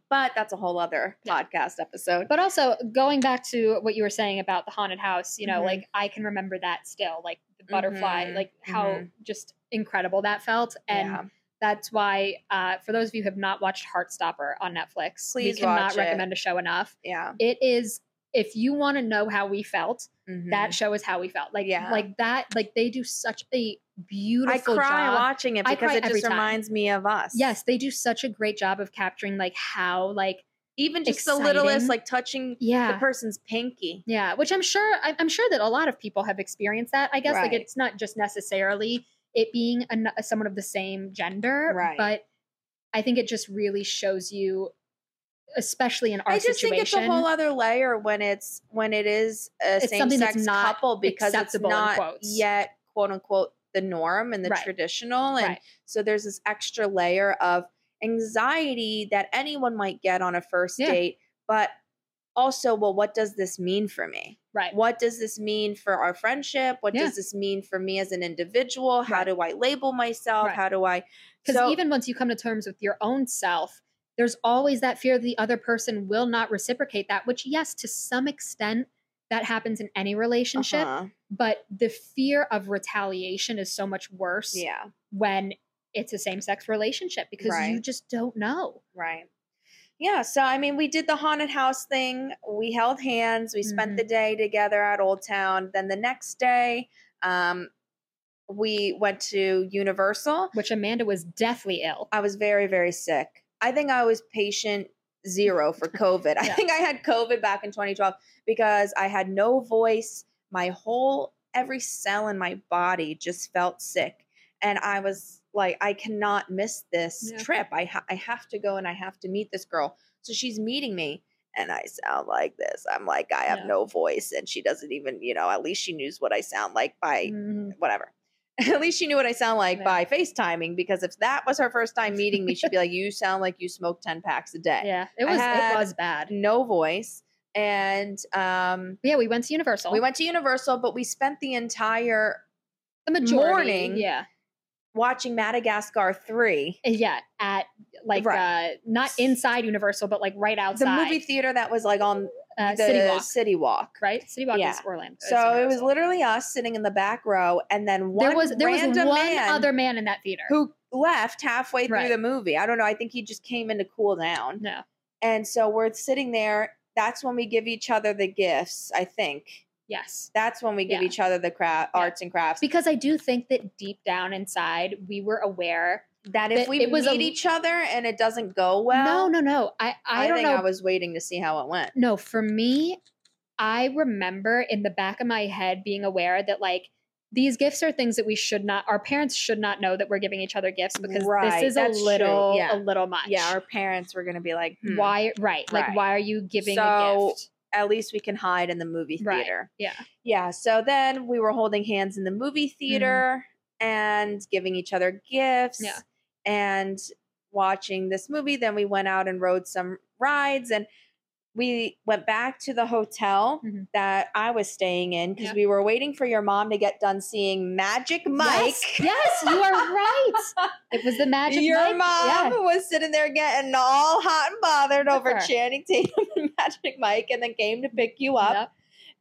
But that's a whole other yeah. podcast episode. But also going back to what you were saying about the haunted house, you know, mm-hmm. like I can remember that still, like the butterfly, mm-hmm. like how mm-hmm. just incredible that felt. And yeah. that's why uh, for those of you who have not watched Heartstopper on Netflix, Please we cannot watch recommend it. a show enough. Yeah. It is, if you want to know how we felt, mm-hmm. that show is how we felt. Like, yeah. like that, like they do such a beautiful job. I cry job. watching it because it just reminds me of us. Yes, they do such a great job of capturing like how like Even just exciting. The littlest, like touching yeah. the person's pinky. Yeah, which I'm sure, I'm sure that a lot of people have experienced that, I guess. Right. Like it's not just necessarily it being a, someone of the same gender, right. but I think it just really shows you, especially in our situation. I just situation, think it's a whole other layer when it's, when it is a same-sex couple, because it's not yet, quote unquote, the norm and the right. traditional. And right. so there's this extra layer of anxiety that anyone might get on a first yeah. date, but also, well, what does this mean for me? Right. What does this mean for our friendship? What yeah. does this mean for me as an individual? Right. How do I label myself? Right. How do I? Because so, even once you come to terms with your own self, there's always that fear that the other person will not reciprocate that, which, yes, to some extent, that happens in any relationship. Uh-huh. But the fear of retaliation is so much worse yeah. when it's a same-sex relationship, because right. you just don't know. Right. Yeah. So, I mean, we did the haunted house thing. We held hands. We spent mm-hmm. the day together at Old Town. Then the next day, um, we went to Universal. Which Amanda was deathly ill. I was very, very sick. I think I was patient zero for COVID. yeah. I think I had COVID back in twenty twelve because I had no voice. My whole, every cell in my body just felt sick. And I was like, I cannot miss this yeah. trip. I ha- I have to go and I have to meet this girl. So she's meeting me and I sound like this. I'm like, I have yeah. no voice. And she doesn't even, you know, at least she knew what I sound like by mm-hmm. whatever. At least she knew what I sound like yeah. by FaceTiming, because if that was her first time meeting me, she'd be like, you sound like you smoke ten packs a day. Yeah, it was, it was bad. No voice. And um, yeah, we went to Universal. We went to Universal, but we spent the entire the majority, morning yeah. watching Madagascar three. Yeah, at like right. uh, not inside Universal, but like right outside. The movie theater that was like on uh, the City Walk. City Walk. Right? City Walk yeah. is Orlando. So Universal. It was literally us sitting in the back row, and then one there was, there random was one man other man in that theater who left halfway through right. the movie. I don't know. I think he just came in to cool down. No. And so we're sitting there. That's when we give each other the gifts, I think. Yes. That's when we give yeah. each other the craft, yeah. arts and crafts. Because I do think that deep down inside, we were aware that if that we meet a, each other and it doesn't go well. No, no, no. I, I, I don't think know. I was waiting to see how it went. No, for me, I remember in the back of my head being aware that like these gifts are things that we should not, our parents should not know that we're giving each other gifts, because right. this is That's a little, yeah. a little much. Yeah. Our parents were going to be like, hmm. why? Right. Like, right. why are you giving so, a gift? At least we can hide in the movie theater. Right. Yeah. Yeah. So then we were holding hands in the movie theater mm-hmm. and giving each other gifts yeah. and watching this movie. Then we went out and rode some rides, and we went back to the hotel mm-hmm. that I was staying in, because yeah. we were waiting for your mom to get done seeing Magic Mike. Yes, yes, you are right. It was the Magic your Mike. Your mom yeah. was sitting there getting all hot and bothered With over her. Channing Tatum and Magic Mike, and then came to pick you up. Yep.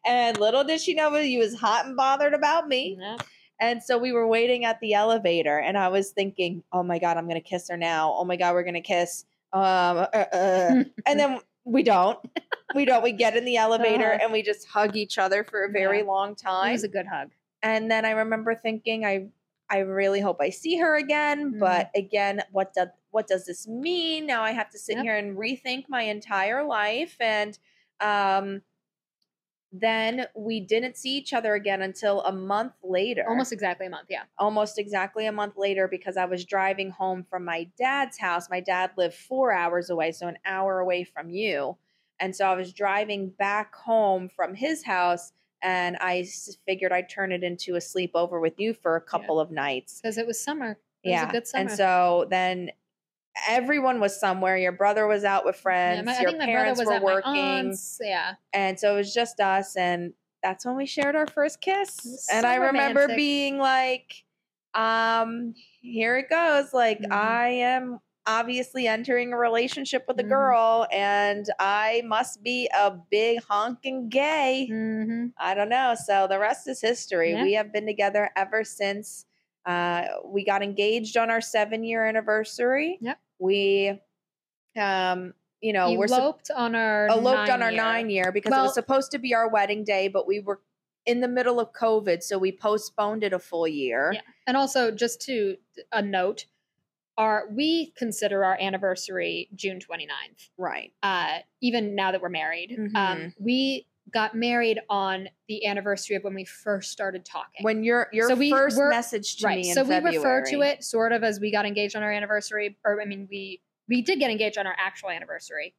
And little did she know you was hot and bothered about me. Yep. And so we were waiting at the elevator, and I was thinking, oh my God, I'm going to kiss her now. Oh my God, we're going to kiss. Um, uh, uh. And then... We don't. We don't. We get in the elevator uh-huh. and we just hug each other for a very yeah. long time. It was a good hug. And then I remember thinking, I I really hope I see her again. Mm-hmm. But again, what does what does this mean? Now I have to sit yep. here and rethink my entire life. And um, then we didn't see each other again until a month later. Almost exactly a month. Yeah. Almost exactly a month later, because I was driving home from my dad's house. My dad lived four hours away, so an hour away from you. And so I was driving back home from his house, and I figured I'd turn it into a sleepover with you for a couple yeah. of nights. Because it was summer. It yeah. was a good summer. And so then everyone was somewhere. Your brother was out with friends. Yeah, my, your parents were working. Yeah. And so it was just us. And that's when we shared our first kiss. And so I remember romantic. being like, um, here it goes. Like mm-hmm. I am obviously entering a relationship with a mm-hmm. girl, and I must be a big honking gay. Mm-hmm. I don't know. So the rest is history. Yeah. We have been together ever since. Uh, we got engaged on our seven year anniversary. Yep. We, um, you know, eloped we're eloped on our eloped on our year. nine year because well, it was supposed to be our wedding day, but we were in the middle of COVID, so we postponed it a full year. Yeah. And also, just to a note, our we consider our anniversary June twenty-ninth. Right. Uh, even now that we're married. Mm-hmm. Um, we got married on the anniversary of when we first started talking. When your your so we first were, message to right, me in so February. So we refer to it sort of as we got engaged on our anniversary. Or I mean, we we did get engaged on our actual anniversary.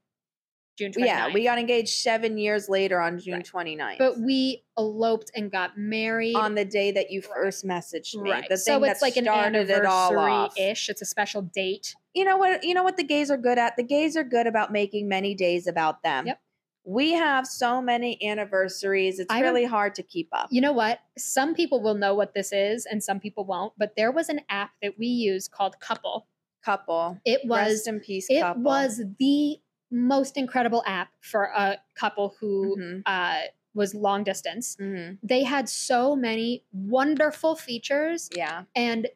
June twenty-ninth. Yeah, we got engaged seven years later on June right. 29th. But we eloped and got married on the day that you first messaged me. Right. The thing so it's that like started an anniversary-ish. It it's a special date. You know what? You know what the gays are good at? The gays are good about making many days about them. Yep. We have so many anniversaries. It's I really hard to keep up. You know what? Some people will know what this is and some people won't. But there was an app that we used called Couple. Couple. It was rest in peace. It Couple. was the most incredible app for a couple who mm-hmm. uh, was long distance. Mm-hmm. They had so many wonderful features. Yeah. And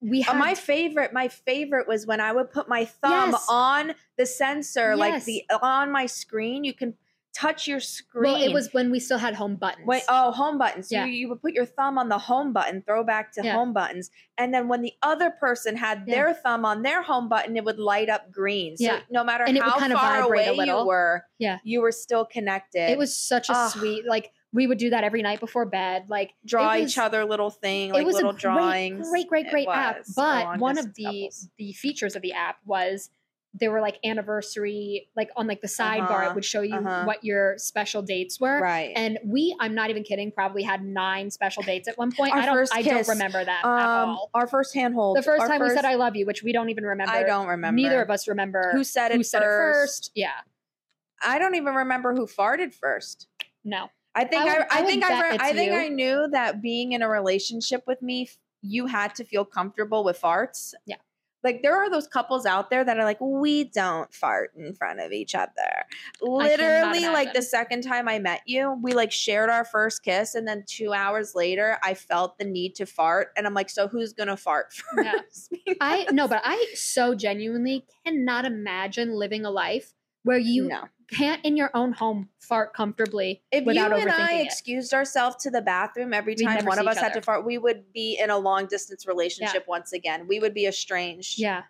we had... Oh, my favorite, my favorite was when I would put my thumb yes. on the sensor, yes. like the on my screen, you can touch your screen. Well, it was when we still had home buttons. Wait, oh, home buttons. Yeah. You, you would put your thumb on the home button, throw back to yeah. home buttons. And then when the other person had yeah. their thumb on their home button, it would light up green. So yeah. no matter and how far away you were, yeah. you were still connected. It was such a Ugh. sweet, like we would do that every night before bed. Like draw was, each other little thing, like little drawings. It was a great, great, great, great app. But one of the couples. the features of the app was there were like anniversary, like on like the sidebar, uh-huh, it would show you uh-huh. what your special dates were. Right. And we, I'm not even kidding, probably had nine special dates at one point. I don't I kiss. don't remember that um, at all. Our first handhold. The first our time first... we said I love you, which we don't even remember. I don't remember. Neither of us remember. Who said it, who said first. it first? Yeah. I don't even remember who farted first. No. I think I, would, I, I, I think I re- I think you. I knew that being in a relationship with me, you had to feel comfortable with farts. Yeah. Like, there are those couples out there that are like, we don't fart in front of each other. Literally, like, the second time I met you, we, like, shared our first kiss. And then two hours later, I felt the need to fart. And I'm like, so who's going to fart first? Yeah. I No, but I so genuinely cannot imagine living a life where you no. can't in your own home fart comfortably if without overthinking it. If you and I it. excused ourselves to the bathroom every We'd time one of us other. had to fart, we would be in a long-distance relationship yeah. once again. We would be estranged. Yeah.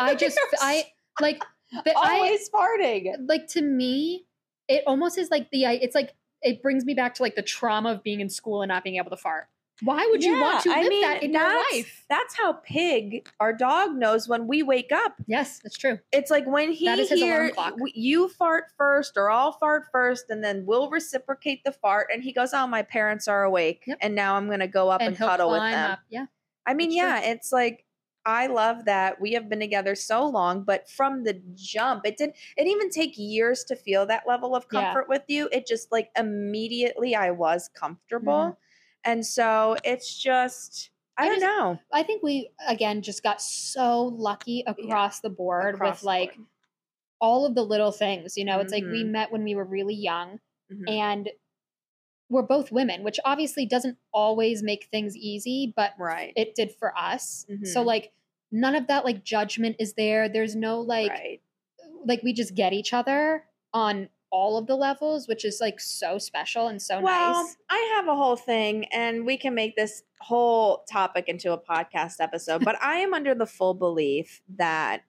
I just – I like – Always I, farting. Like, to me, it almost is like the – it's like it brings me back to, like, the trauma of being in school and not being able to fart. Why would yeah, you want to live I mean, that in your life? That's how Pig, our dog, knows when we wake up. Yes, that's true. It's like when he hears you fart first or I'll fart first, and then we'll reciprocate the fart. And he goes, oh, my parents are awake. Yep. And now I'm going to go up and, and cuddle with them. Up. Yeah, I mean, yeah, true. It's like I love that we have been together so long, but from the jump, it didn't it even take years to feel that level of comfort yeah. with you. It just like immediately I was comfortable. Mm-hmm. And so it's just, I, I don't just, know. I think we, again, just got so lucky across yeah. the board across with like board. all of the little things, you know, mm-hmm. it's like we met when we were really young mm-hmm. and we're both women, which obviously doesn't always make things easy, but right. it did for us. Mm-hmm. So like none of that like judgment is there. There's no like, right. like we just get each other on all of the levels, which is like so special and so well, nice. I have a whole thing and we can make this whole topic into a podcast episode, but I am under the full belief that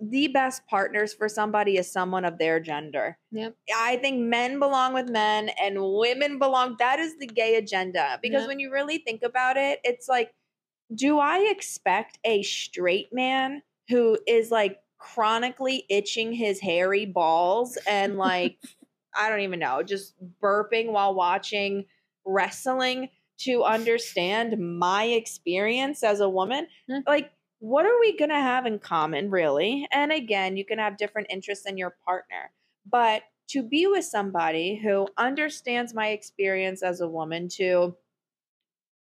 the best partners for somebody is someone of their gender. Yep. I think men belong with men and women belong. That is the gay agenda because yep. when you really think about it, it's like, do I expect a straight man who is like chronically itching his hairy balls and like I don't even know, just burping while watching wrestling to understand my experience as a woman? Mm. Like, what are we gonna have in common, really? And again, you can have different interests in your partner, but to be with somebody who understands my experience as a woman, to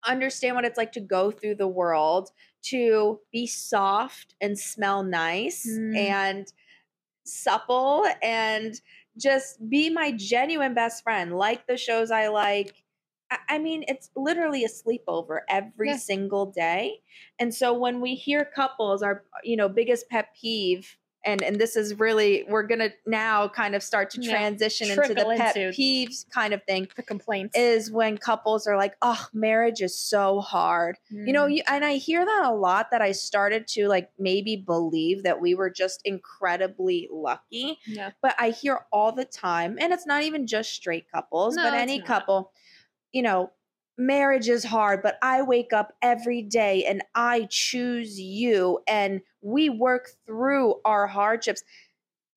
understand what it's like to go through the world, to be soft and smell nice mm. and supple and just be my genuine best friend, like the shows I like. I mean, it's literally a sleepover every yeah. single day. And so when we hear couples, our, you know, biggest pet peeve, And and this is really, we're going to now kind of start to transition yeah, into the pet into peeves kind of thing. The complaints. Is when couples are like, oh, marriage is so hard. Mm. You know, you, and I hear that a lot, that I started to like maybe believe that we were just incredibly lucky. Yeah. But I hear all the time, and it's not even just straight couples, no, but any not. couple, you know, marriage is hard, but I wake up every day and I choose you and we work through our hardships.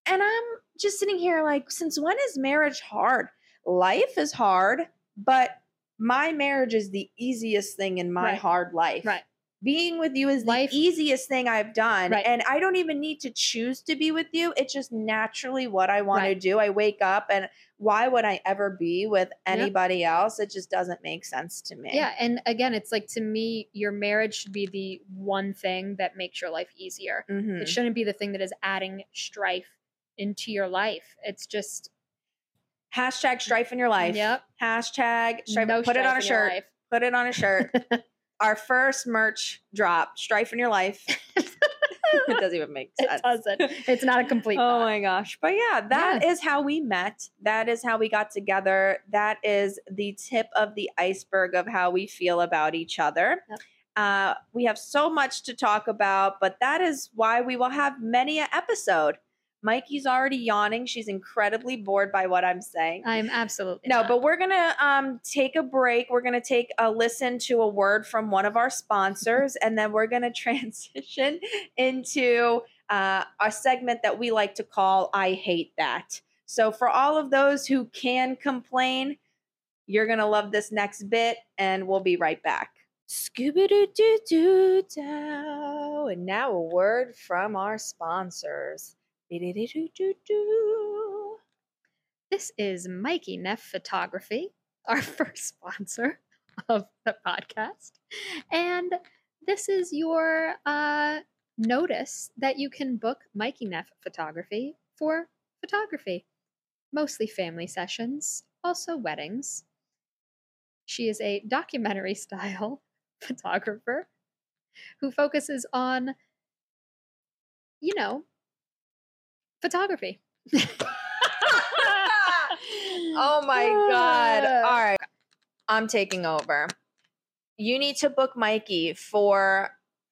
And I'm just sitting here like, since when is marriage hard? Life is hard, but my marriage is the easiest thing in my right. hard life. Right. Being with you is life. the easiest thing I've done. Right. And I don't even need to choose to be with you. It's just naturally what I want right. to do. I wake up, and why would I ever be with anybody yep. else? It just doesn't make sense to me. Yeah. And again, it's like, to me, your marriage should be the one thing that makes your life easier. Mm-hmm. It shouldn't be the thing that is adding strife into your life. It's just. Hashtag strife in your life. Yep. Hashtag strife. No Put strife it on a shirt. Put it on a shirt. Our first merch drop, Strife in Your Life. It doesn't even make sense. It doesn't. It's not a complete thought. Oh my gosh. But yeah, that yes. is how we met. That is how we got together. That is the tip of the iceberg of how we feel about each other. Yep. Uh, we have so much to talk about, but that is why we will have many an episode. Mikey's already yawning. She's incredibly bored by what I'm saying. I'm absolutely No, not. But we're going to um, take a break. We're going to take a listen to a word from one of our sponsors, and then we're going to transition into uh, a segment that we like to call I Hate That. So for all of those who can complain, you're going to love this next bit, and we'll be right back. Scooby-doo-doo-doo-dow. And now a word from our sponsors. This is Mikey Neff Photography, our first sponsor of the podcast. And this is your uh, notice that you can book Mikey Neff Photography for photography. Mostly family sessions, also weddings. She is a documentary-style photographer who focuses on, you know, photography. Oh my God. All right. I'm taking over. You need to book Mikey for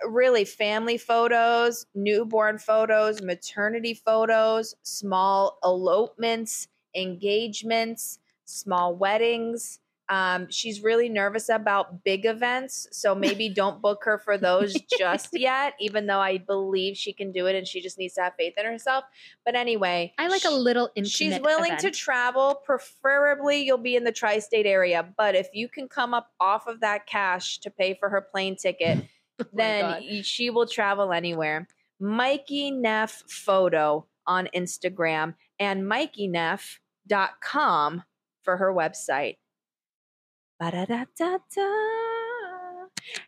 really family photos, newborn photos, maternity photos, small elopements, engagements, small weddings. Um, she's really nervous about big events, so maybe don't book her for those just yet, even though I believe she can do it and she just needs to have faith in herself. But anyway. I like she, a little intimate She's willing event. to travel. Preferably you'll be in the tri-state area. But if you can come up off of that cash to pay for her plane ticket, oh then she will travel anywhere. Mikey Neff Photo on Instagram and Mikey Neff dot com for her website. Ba-da-da-da-da.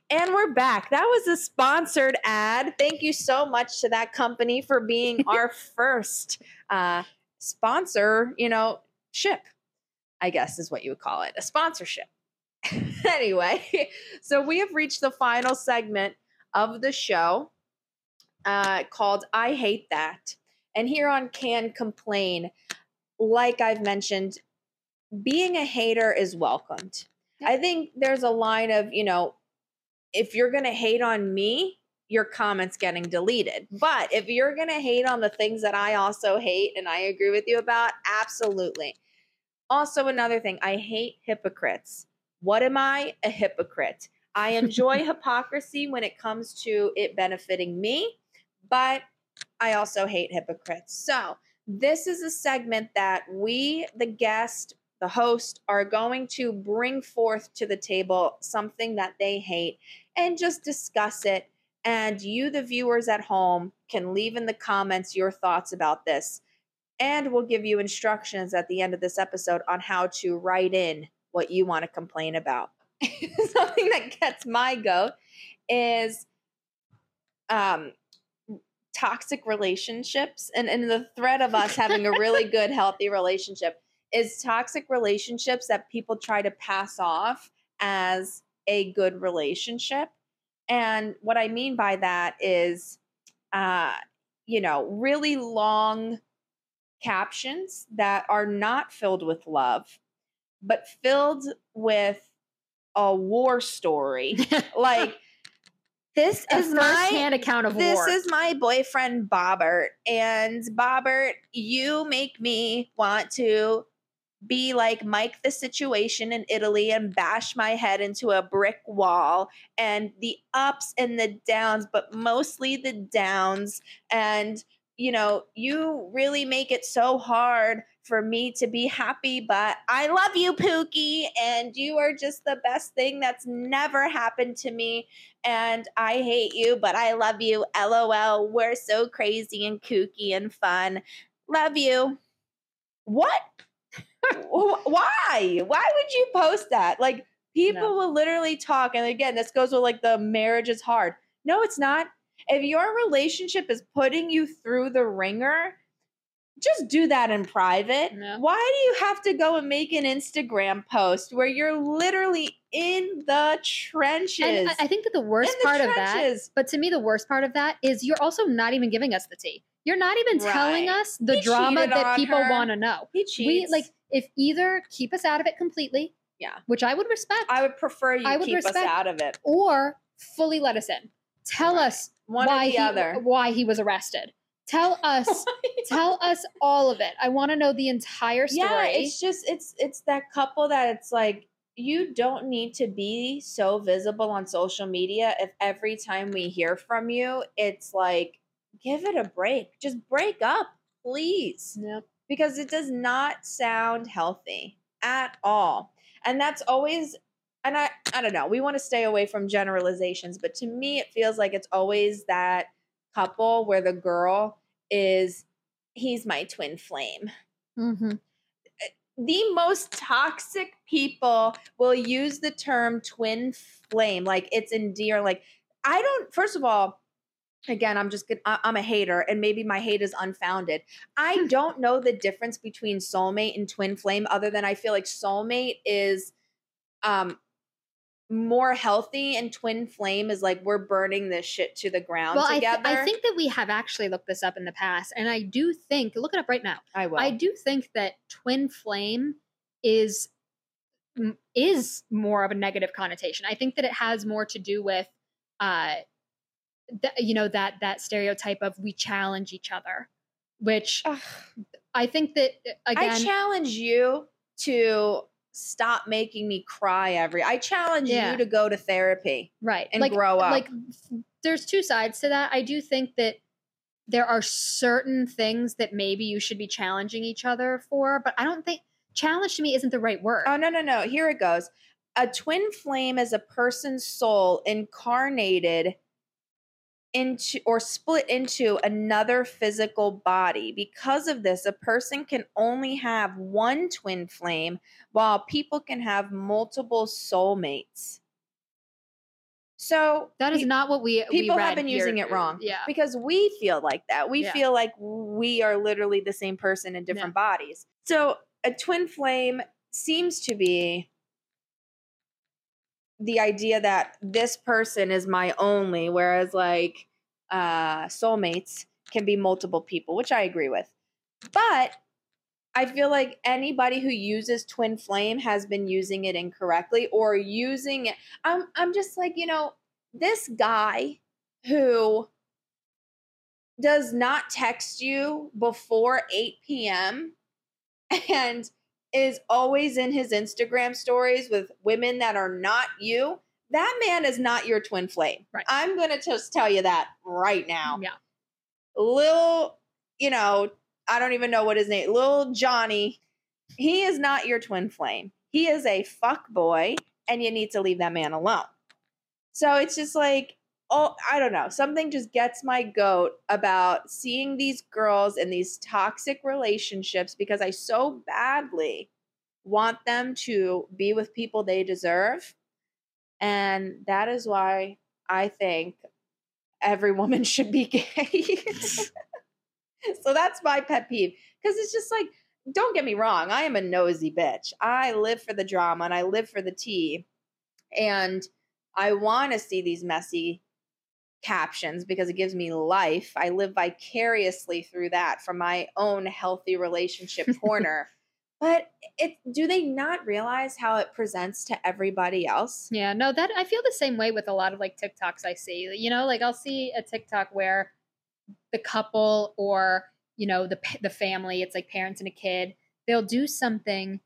And we're back. That was a sponsored ad. Thank you so much to that company for being our first uh, sponsor, you know, ship, I guess is what you would call it, a sponsorship. Anyway, so we have reached the final segment of the show uh, called I Hate That. And here on Can Complain, like I've mentioned, being a hater is welcomed. I think there's a line of, you know, if you're going to hate on me, your comment's getting deleted. But if you're going to hate on the things that I also hate and I agree with you about, absolutely. Also, another thing, I hate hypocrites. What am I? A hypocrite. I enjoy hypocrisy when it comes to it benefiting me, but I also hate hypocrites. So this is a segment that we, the guest, the host, are going to bring forth to the table something that they hate and just discuss it. And you, the viewers at home, can leave in the comments your thoughts about this. And we'll give you instructions at the end of this episode on how to write in what you want to complain about. Something that gets my goat is um, toxic relationships. And, and the threat of us having a really good, healthy relationship is toxic relationships that people try to pass off as a good relationship. And what I mean by that is, uh, you know, really long captions that are not filled with love, but filled with a war story. Like, this a is my hand account of this war. This is my boyfriend, Bobbert. And Bobbert, you make me want to be like Mike the Situation in Italy and bash my head into a brick wall, and the ups and the downs, but mostly the downs. And, you know, you really make it so hard for me to be happy, but I love you, Pookie, and you are just the best thing that's never happened to me, and I hate you, but I love you, LOL, we're so crazy and kooky and fun, love you. What? Why? Why would you post that? Like, people no. will literally talk, and again, this goes with like the marriage is hard. No, it's not. If your relationship is putting you through the ringer, just do that in private. No. Why do you have to go and make an Instagram post where you're literally in the trenches? And I think that the worst the part trenches. of that, but to me, the worst part of that is you're also not even giving us the tea. You're not even telling right. us the he drama that people want to know. He cheats. We, like, if either keep us out of it completely, yeah, which I would respect. I would prefer you I would keep respect, us out of it. Or fully let us in. Tell right. us One why, or the he, other. why he was arrested. Tell us, tell us all of it. I want to know the entire story. Yeah, it's just, it's it's that couple that it's like, you don't need to be so visible on social media if every time we hear from you, it's like, give it a break. Just break up, please. Yep. Because it does not sound healthy at all. And that's always, and I, I don't know, we want to stay away from generalizations, but to me, it feels like it's always that couple where the girl is, he's my twin flame. Mm-hmm. The most toxic people will use the term twin flame. Like, it's endearing. Like, I don't, first of all, again, I'm just – I'm a hater, and maybe my hate is unfounded. I don't know the difference between soulmate and twin flame, other than I feel like soulmate is um, more healthy and twin flame is like, we're burning this shit to the ground well, together. I, th- I think that we have actually looked this up in the past, and I do think – look it up right now. I will. I do think that twin flame is is more of a negative connotation. I think that it has more to do with uh, – Th- you know, that that stereotype of we challenge each other, which Ugh. I think that, again. I challenge you to stop making me cry every, I challenge yeah. you to go to therapy. Right. And like, grow up. Like, there's two sides to that. I do think that there are certain things that maybe you should be challenging each other for, but I don't think, challenge to me isn't the right word. Oh, no, no, no. Here it goes. A twin flame is a person's soul incarnated into or split into another physical body. Because of this, a person can only have one twin flame, while people can have multiple soulmates. So that is not what we people we read have been using here. It wrong. Yeah, because we feel like that. We yeah. feel like we are literally the same person in different yeah. bodies. So a twin flame seems to be the idea that this person is my only, whereas like uh, soulmates can be multiple people, which I agree with. But I feel like anybody who uses twin flame has been using it incorrectly or using it. I'm, I'm just like, you know, this guy who does not text you before eight p.m. and is always in his Instagram stories with women that are not you, that man is not your twin flame. Right. I'm going to just tell you that right now. Yeah. Little, you know, I don't even know what his name, Little Johnny, he is not your twin flame. He is a fuck boy, and you need to leave that man alone. So it's just like, oh, I don't know. Something just gets my goat about seeing these girls in these toxic relationships, because I so badly want them to be with people they deserve. And that is why I think every woman should be gay. So that's my pet peeve. Because it's just like, don't get me wrong. I am a nosy bitch. I live for the drama and I live for the tea. And I want to see these messy captions because it gives me life. I live vicariously through that from my own healthy relationship corner. But it, do they not realize how it presents to everybody else? Yeah, no, that I feel the same way with a lot of like TikToks I see. You know, like I'll see a TikTok where the couple or, you know, the the family, it's like parents and a kid, they'll do something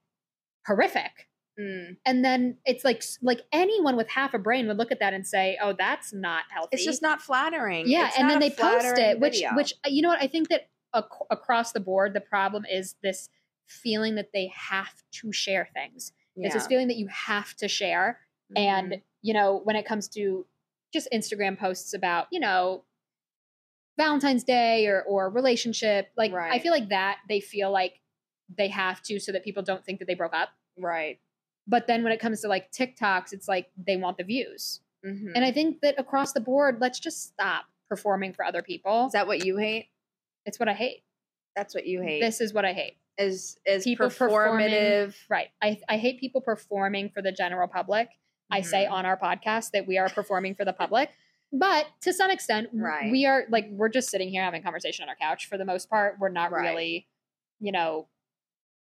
horrific. Mm. And then it's like like anyone with half a brain would look at that and say, "Oh, that's not healthy." It's just not flattering. Yeah, it's and then they post it, which video. which you know what? I think that ac- across the board, the problem is this feeling that they have to share things. Yeah. It's this feeling that you have to share, mm-hmm. and you know, when it comes to just Instagram posts about, you know, Valentine's Day or or relationship, like right. I feel like that they feel like they have to so that people don't think that they broke up, right? But then when it comes to like TikToks, it's like they want the views. Mm-hmm. And I think that across the board, let's just stop performing for other people. Is that what you hate? It's what I hate. That's what you hate. This is what I hate. Is is people performative. Right. I I hate people performing for the general public. Mm-hmm. I say on our podcast that we are performing for the public. But to some extent, right. we are like, we're just sitting here having a conversation on our couch for the most part. We're not right. really, you know,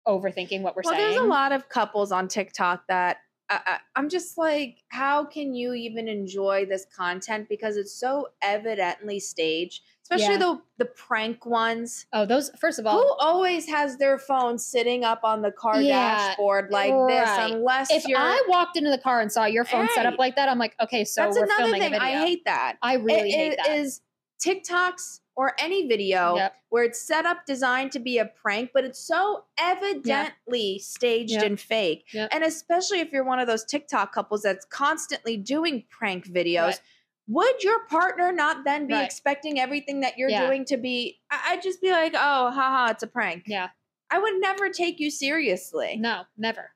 overthinking what we're well, saying. Well, there's a lot of couples on TikTok that uh, I'm just like, how can you even enjoy this content? Because it's so evidently staged, especially yeah. the the prank ones. Oh, those, first of all. Who always has their phone sitting up on the car yeah, dashboard like right. this? Unless if you're, I walked into the car and saw your phone hey, set up like that, I'm like, okay, so that's we're another filming thing. A video. I hate that. I really it, hate it that. It is TikToks. Or any video yep. where it's set up designed to be a prank, but it's so evidently yep. staged yep. and fake. Yep. And especially if you're one of those TikTok couples that's constantly doing prank videos, right. would your partner not then be right. expecting everything that you're yeah. doing to be, I- I'd just be like, oh, haha, it's a prank. Yeah. I would never take you seriously. No, never.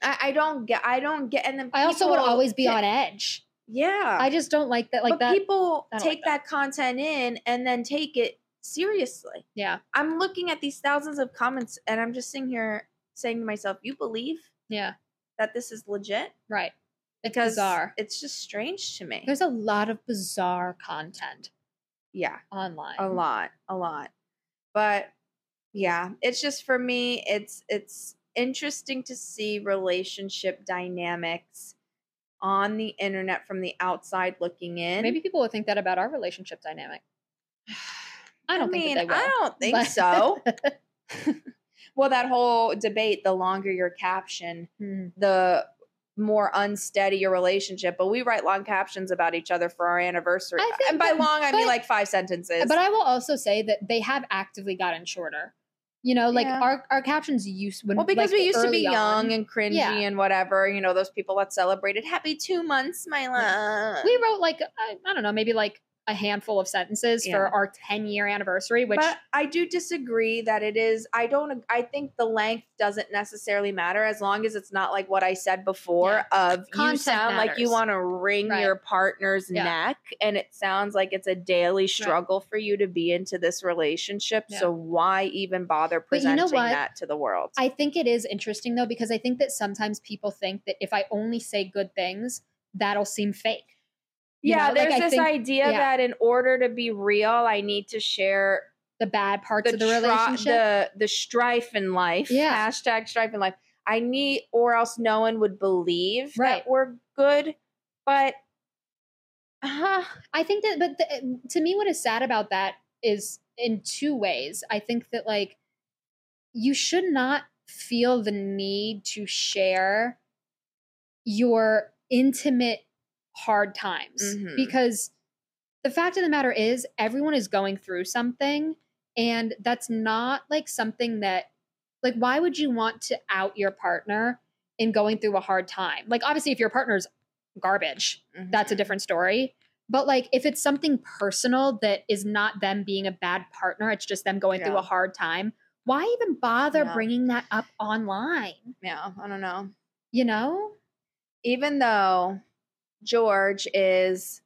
I, I don't get, I don't get, and then people, I also would always be yeah. on edge. Yeah. I just don't like that. Like but that, people take like that. that content in and then take it seriously. Yeah. I'm looking at these thousands of comments and I'm just sitting here saying to myself, you believe yeah. that this is legit? Right. It's because bizarre. It's just strange to me. There's a lot of bizarre content. Yeah. Online. A lot. A lot. But yeah, it's just for me, it's it's interesting to see relationship dynamics on the internet from the outside looking in. Maybe people will think that about our relationship dynamic. I don't I mean, think that they will. I don't think so. Well, that whole debate, the longer your caption, hmm. the more unsteady your relationship. But we write long captions about each other for our anniversary. And by that, long, I but, mean like five sentences. But I will also say that they have actively gotten shorter. You know, like yeah. our, our captions used when well because like we used to be young on. and cringy yeah. and whatever. You know, those people that celebrated happy two months, my love. We wrote like I, I don't know, maybe like a handful of sentences yeah. for our ten year anniversary. Which but I do disagree that it is. I don't. I think the length doesn't necessarily matter as long as it's not like what I said before. Yeah. Of Content you sound matters. Like you want to wring right. your partner's yeah. neck, and it sounds like it's a daily struggle right. for you to be into this relationship. Yeah. So why even bother presenting you know that to the world? I think it is interesting though, because I think that sometimes people think that if I only say good things, that'll seem fake. You yeah, know, there's like this think, idea yeah. that in order to be real, I need to share the bad parts the of the tra- relationship, the the strife in life. Yeah, hashtag strife in life. I need, or else no one would believe right. that we're good. But uh, I think that, but the, to me, what is sad about that is in two ways. I think that like you should not feel the need to share your intimate hard times mm-hmm. because the fact of the matter is everyone is going through something, and that's not like something that like why would you want to out your partner in going through a hard time? Like obviously if your partner's garbage mm-hmm. that's a different story, but like if it's something personal that is not them being a bad partner, it's just them going yeah. through a hard time, why even bother yeah. bringing that up online? Yeah, I don't know. You know, even though George is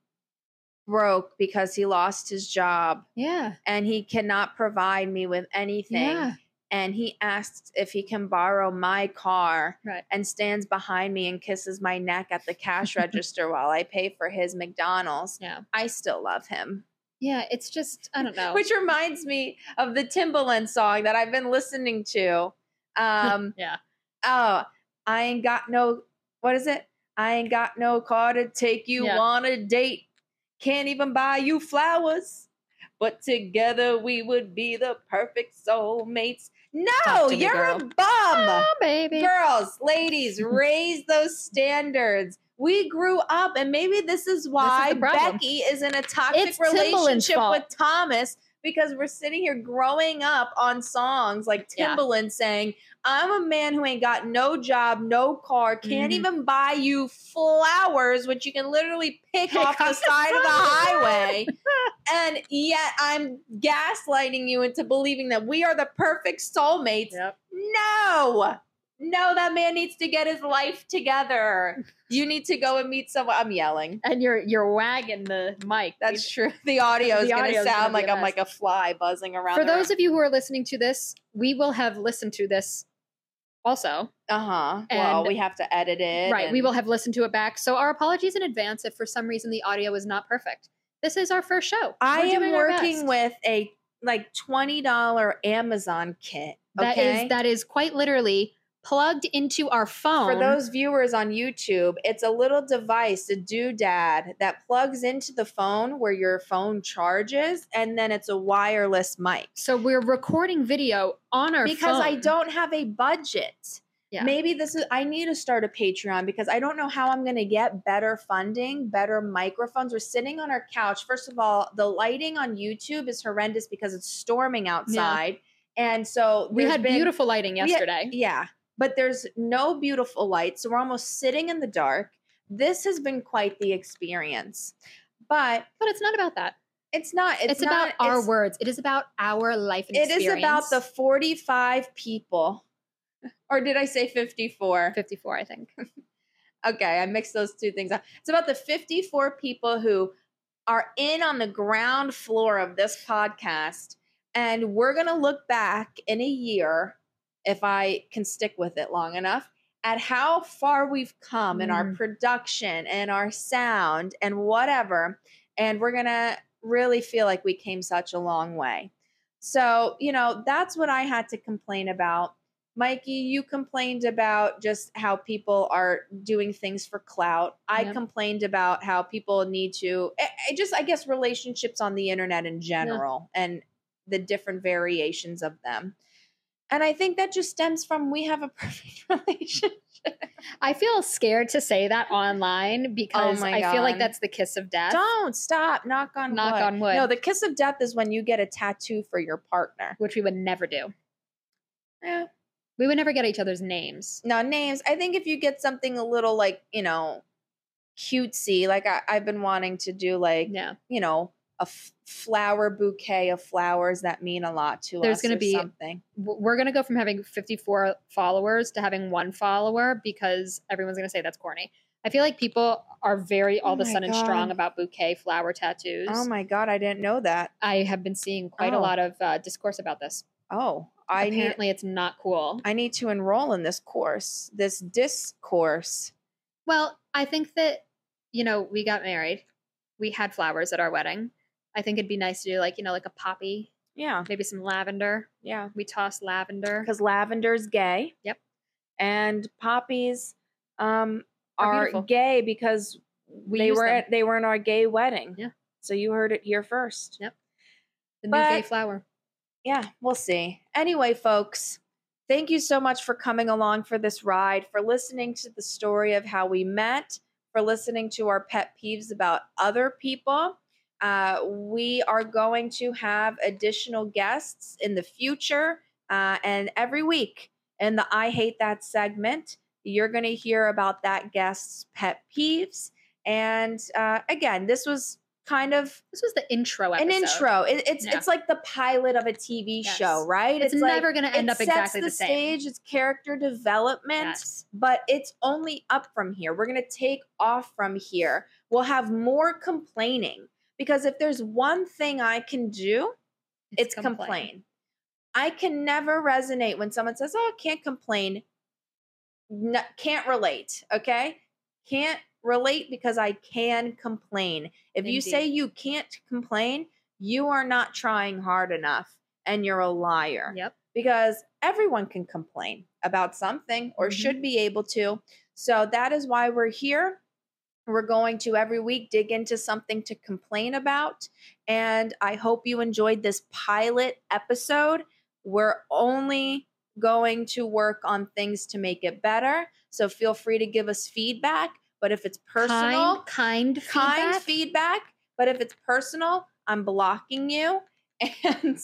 broke because he lost his job. Yeah. And he cannot provide me with anything. Yeah. and he asks if he can borrow my car right. and stands behind me and kisses my neck at the cash register while I pay for his McDonald's. Yeah. I still love him. Yeah, it's just, I don't know. Which reminds me of the Timbaland song that I've been listening to. Um, yeah. Oh, I ain't got no, what is it? I ain't got no car to take you yeah. on a date. Can't even buy you flowers. But together we would be the perfect soulmates. No, you're girl. a bum. Oh, baby. Girls, ladies, raise those standards. We grew up, and maybe this is why this is Becky is in a toxic it's relationship with Thomas, because we're sitting here growing up on songs like Timbaland yeah. saying, I'm a man who ain't got no job, no car, can't mm-hmm. even buy you flowers, which you can literally pick hey, off the side of the highway. And yet I'm gaslighting you into believing that we are the perfect soulmates. Yep. No. No, that man needs to get his life together. You need to go and meet someone. I'm yelling. And you're you're wagging the mic. That's true. The audio is going to sound like I'm like a fly buzzing around. For those of you who are listening to this, we will have listened to this also. Uh-huh. And well, we have to edit it. Right. And- we will have listened to it back. So our apologies in advance if for some reason the audio is not perfect. This is our first show. I am working with a like twenty dollars Amazon kit. Okay? That is that is quite literally... plugged into our phone. For those viewers on YouTube, it's a little device, a doodad, that plugs into the phone where your phone charges, and then it's a wireless mic. So we're recording video on our because phone. Because I don't have a budget. Yeah. Maybe this is, I need to start a Patreon because I don't know how I'm going to get better funding, better microphones. We're sitting on our couch. First of all, the lighting on YouTube is horrendous because it's storming outside. Yeah. And so we had been, beautiful lighting yesterday. Yeah. yeah. But there's no beautiful light, so we're almost sitting in the dark. This has been quite the experience. But but it's not about that. It's not. It's, it's not, about our it's, words. It is about our life and it experience. It is about the forty-five people. Or did I say fifty-four? fifty-four, I think. Okay, I mixed those two things up. It's about the fifty-four people who are in on the ground floor of this podcast, and we're going to look back in a year... if I can stick with it long enough, at how far we've come in mm. our production and our sound and whatever. And we're going to really feel like we came such a long way. So, you know, that's what I had to complain about. Mikey, you complained about just how people are doing things for clout. I yep. complained about how people need to, I, I just, I guess, relationships on the internet in general yeah. and the different variations of them. And I think that just stems from we have a perfect relationship. I feel scared to say that online because oh I God. feel like that's the kiss of death. Don't stop. Knock on Knock wood. Knock on wood. No, the kiss of death is when you get a tattoo for your partner. Which we would never do. Yeah. We would never get each other's names. No, names. I think if you get something a little like, you know, cutesy, like I, I've been wanting to do like, yeah. you know, a f- flower bouquet of flowers that mean a lot to There's us. There's going to be something. We're going to go from having fifty-four followers to having one follower because everyone's going to say that's corny. I feel like people are very all oh of a sudden God. strong about bouquet flower tattoos. Oh my God. I didn't know that. I have been seeing quite oh. a lot of uh, discourse about this. Oh, I apparently need, it's not cool. I need to enroll in this course, this discourse. Well, I think that, you know, we got married. We had flowers at our wedding. I think it'd be nice to do like, you know, like a poppy. Yeah. Maybe some lavender. Yeah. We toss lavender. Because lavender's gay. Yep. And poppies um, are, are gay because we they were at, they were in our gay wedding. Yeah. So you heard it here first. Yep. The but, new gay flower. Yeah. We'll see. Anyway, folks, thank you so much for coming along for this ride, for listening to the story of how we met, for listening to our pet peeves about other people. Uh, we are going to have additional guests in the future. Uh, and every week in the I Hate That segment, you're going to hear about that guest's pet peeves. And uh, again, this was kind of... This was the intro episode. An intro. It, it's yeah. it's like the pilot of a T V yes. show, right? It's, it's never like, going to end up exactly the, the same. It sets the stage. It's character development. Yes. But it's only up from here. We're going to take off from here. We'll have more complaining. Because if there's one thing I can do, it's, it's complain. complain. I can never resonate when someone says, oh, can't complain. No, can't relate. Okay. Can't relate because I can complain. If Indeed. You say you can't complain, you are not trying hard enough and you're a liar. Yep. Because everyone can complain about something or mm-hmm. should be able to. So that is why we're here. We're going to every week dig into something to complain about. And I hope you enjoyed this pilot episode. We're only going to work on things to make it better. So feel free to give us feedback. But if it's personal, kind, kind, kind feedback. feedback. But if it's personal, I'm blocking you. And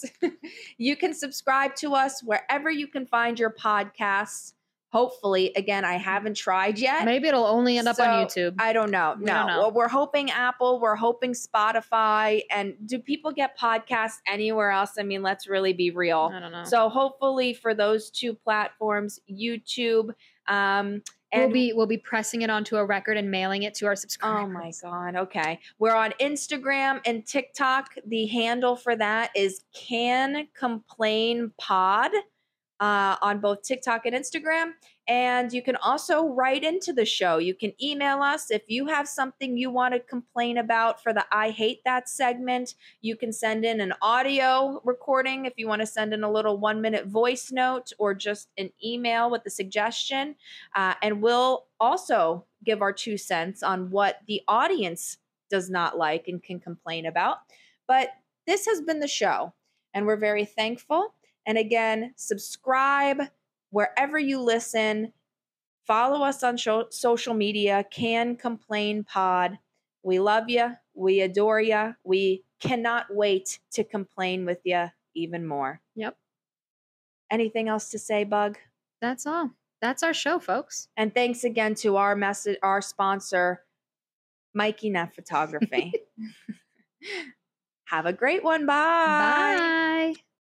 you can subscribe to us wherever you can find your podcasts. Hopefully, again, I haven't tried yet. Maybe it'll only end up so, on YouTube. I don't know. No, we don't know. Well, we're hoping Apple. We're hoping Spotify. And do people get podcasts anywhere else? I mean, let's really be real. I don't know. So hopefully for those two platforms, YouTube. Um, and we'll be we'll be pressing it onto a record and mailing it to our subscribers. Oh, my God. Okay. We're on Instagram and TikTok. The handle for that is Can Complain Pod. Uh, on both TikTok and Instagram. And you can also write into the show. You can email us. If you have something you want to complain about for the I Hate That segment, you can send in an audio recording. If you want to send in a little one-minute voice note or just an email with a suggestion. Uh, and we'll also give our two cents on what the audience does not like and can complain about. But this has been the show, and we're very thankful. And again, subscribe wherever you listen. Follow us on show, social media, Can Complain Pod. We love you. We adore you. We cannot wait to complain with you even more. Yep. Anything else to say, Bug? That's all. That's our show, folks. And thanks again to our message, our sponsor, Mikey Neff Photography. Have a great one. Bye. Bye.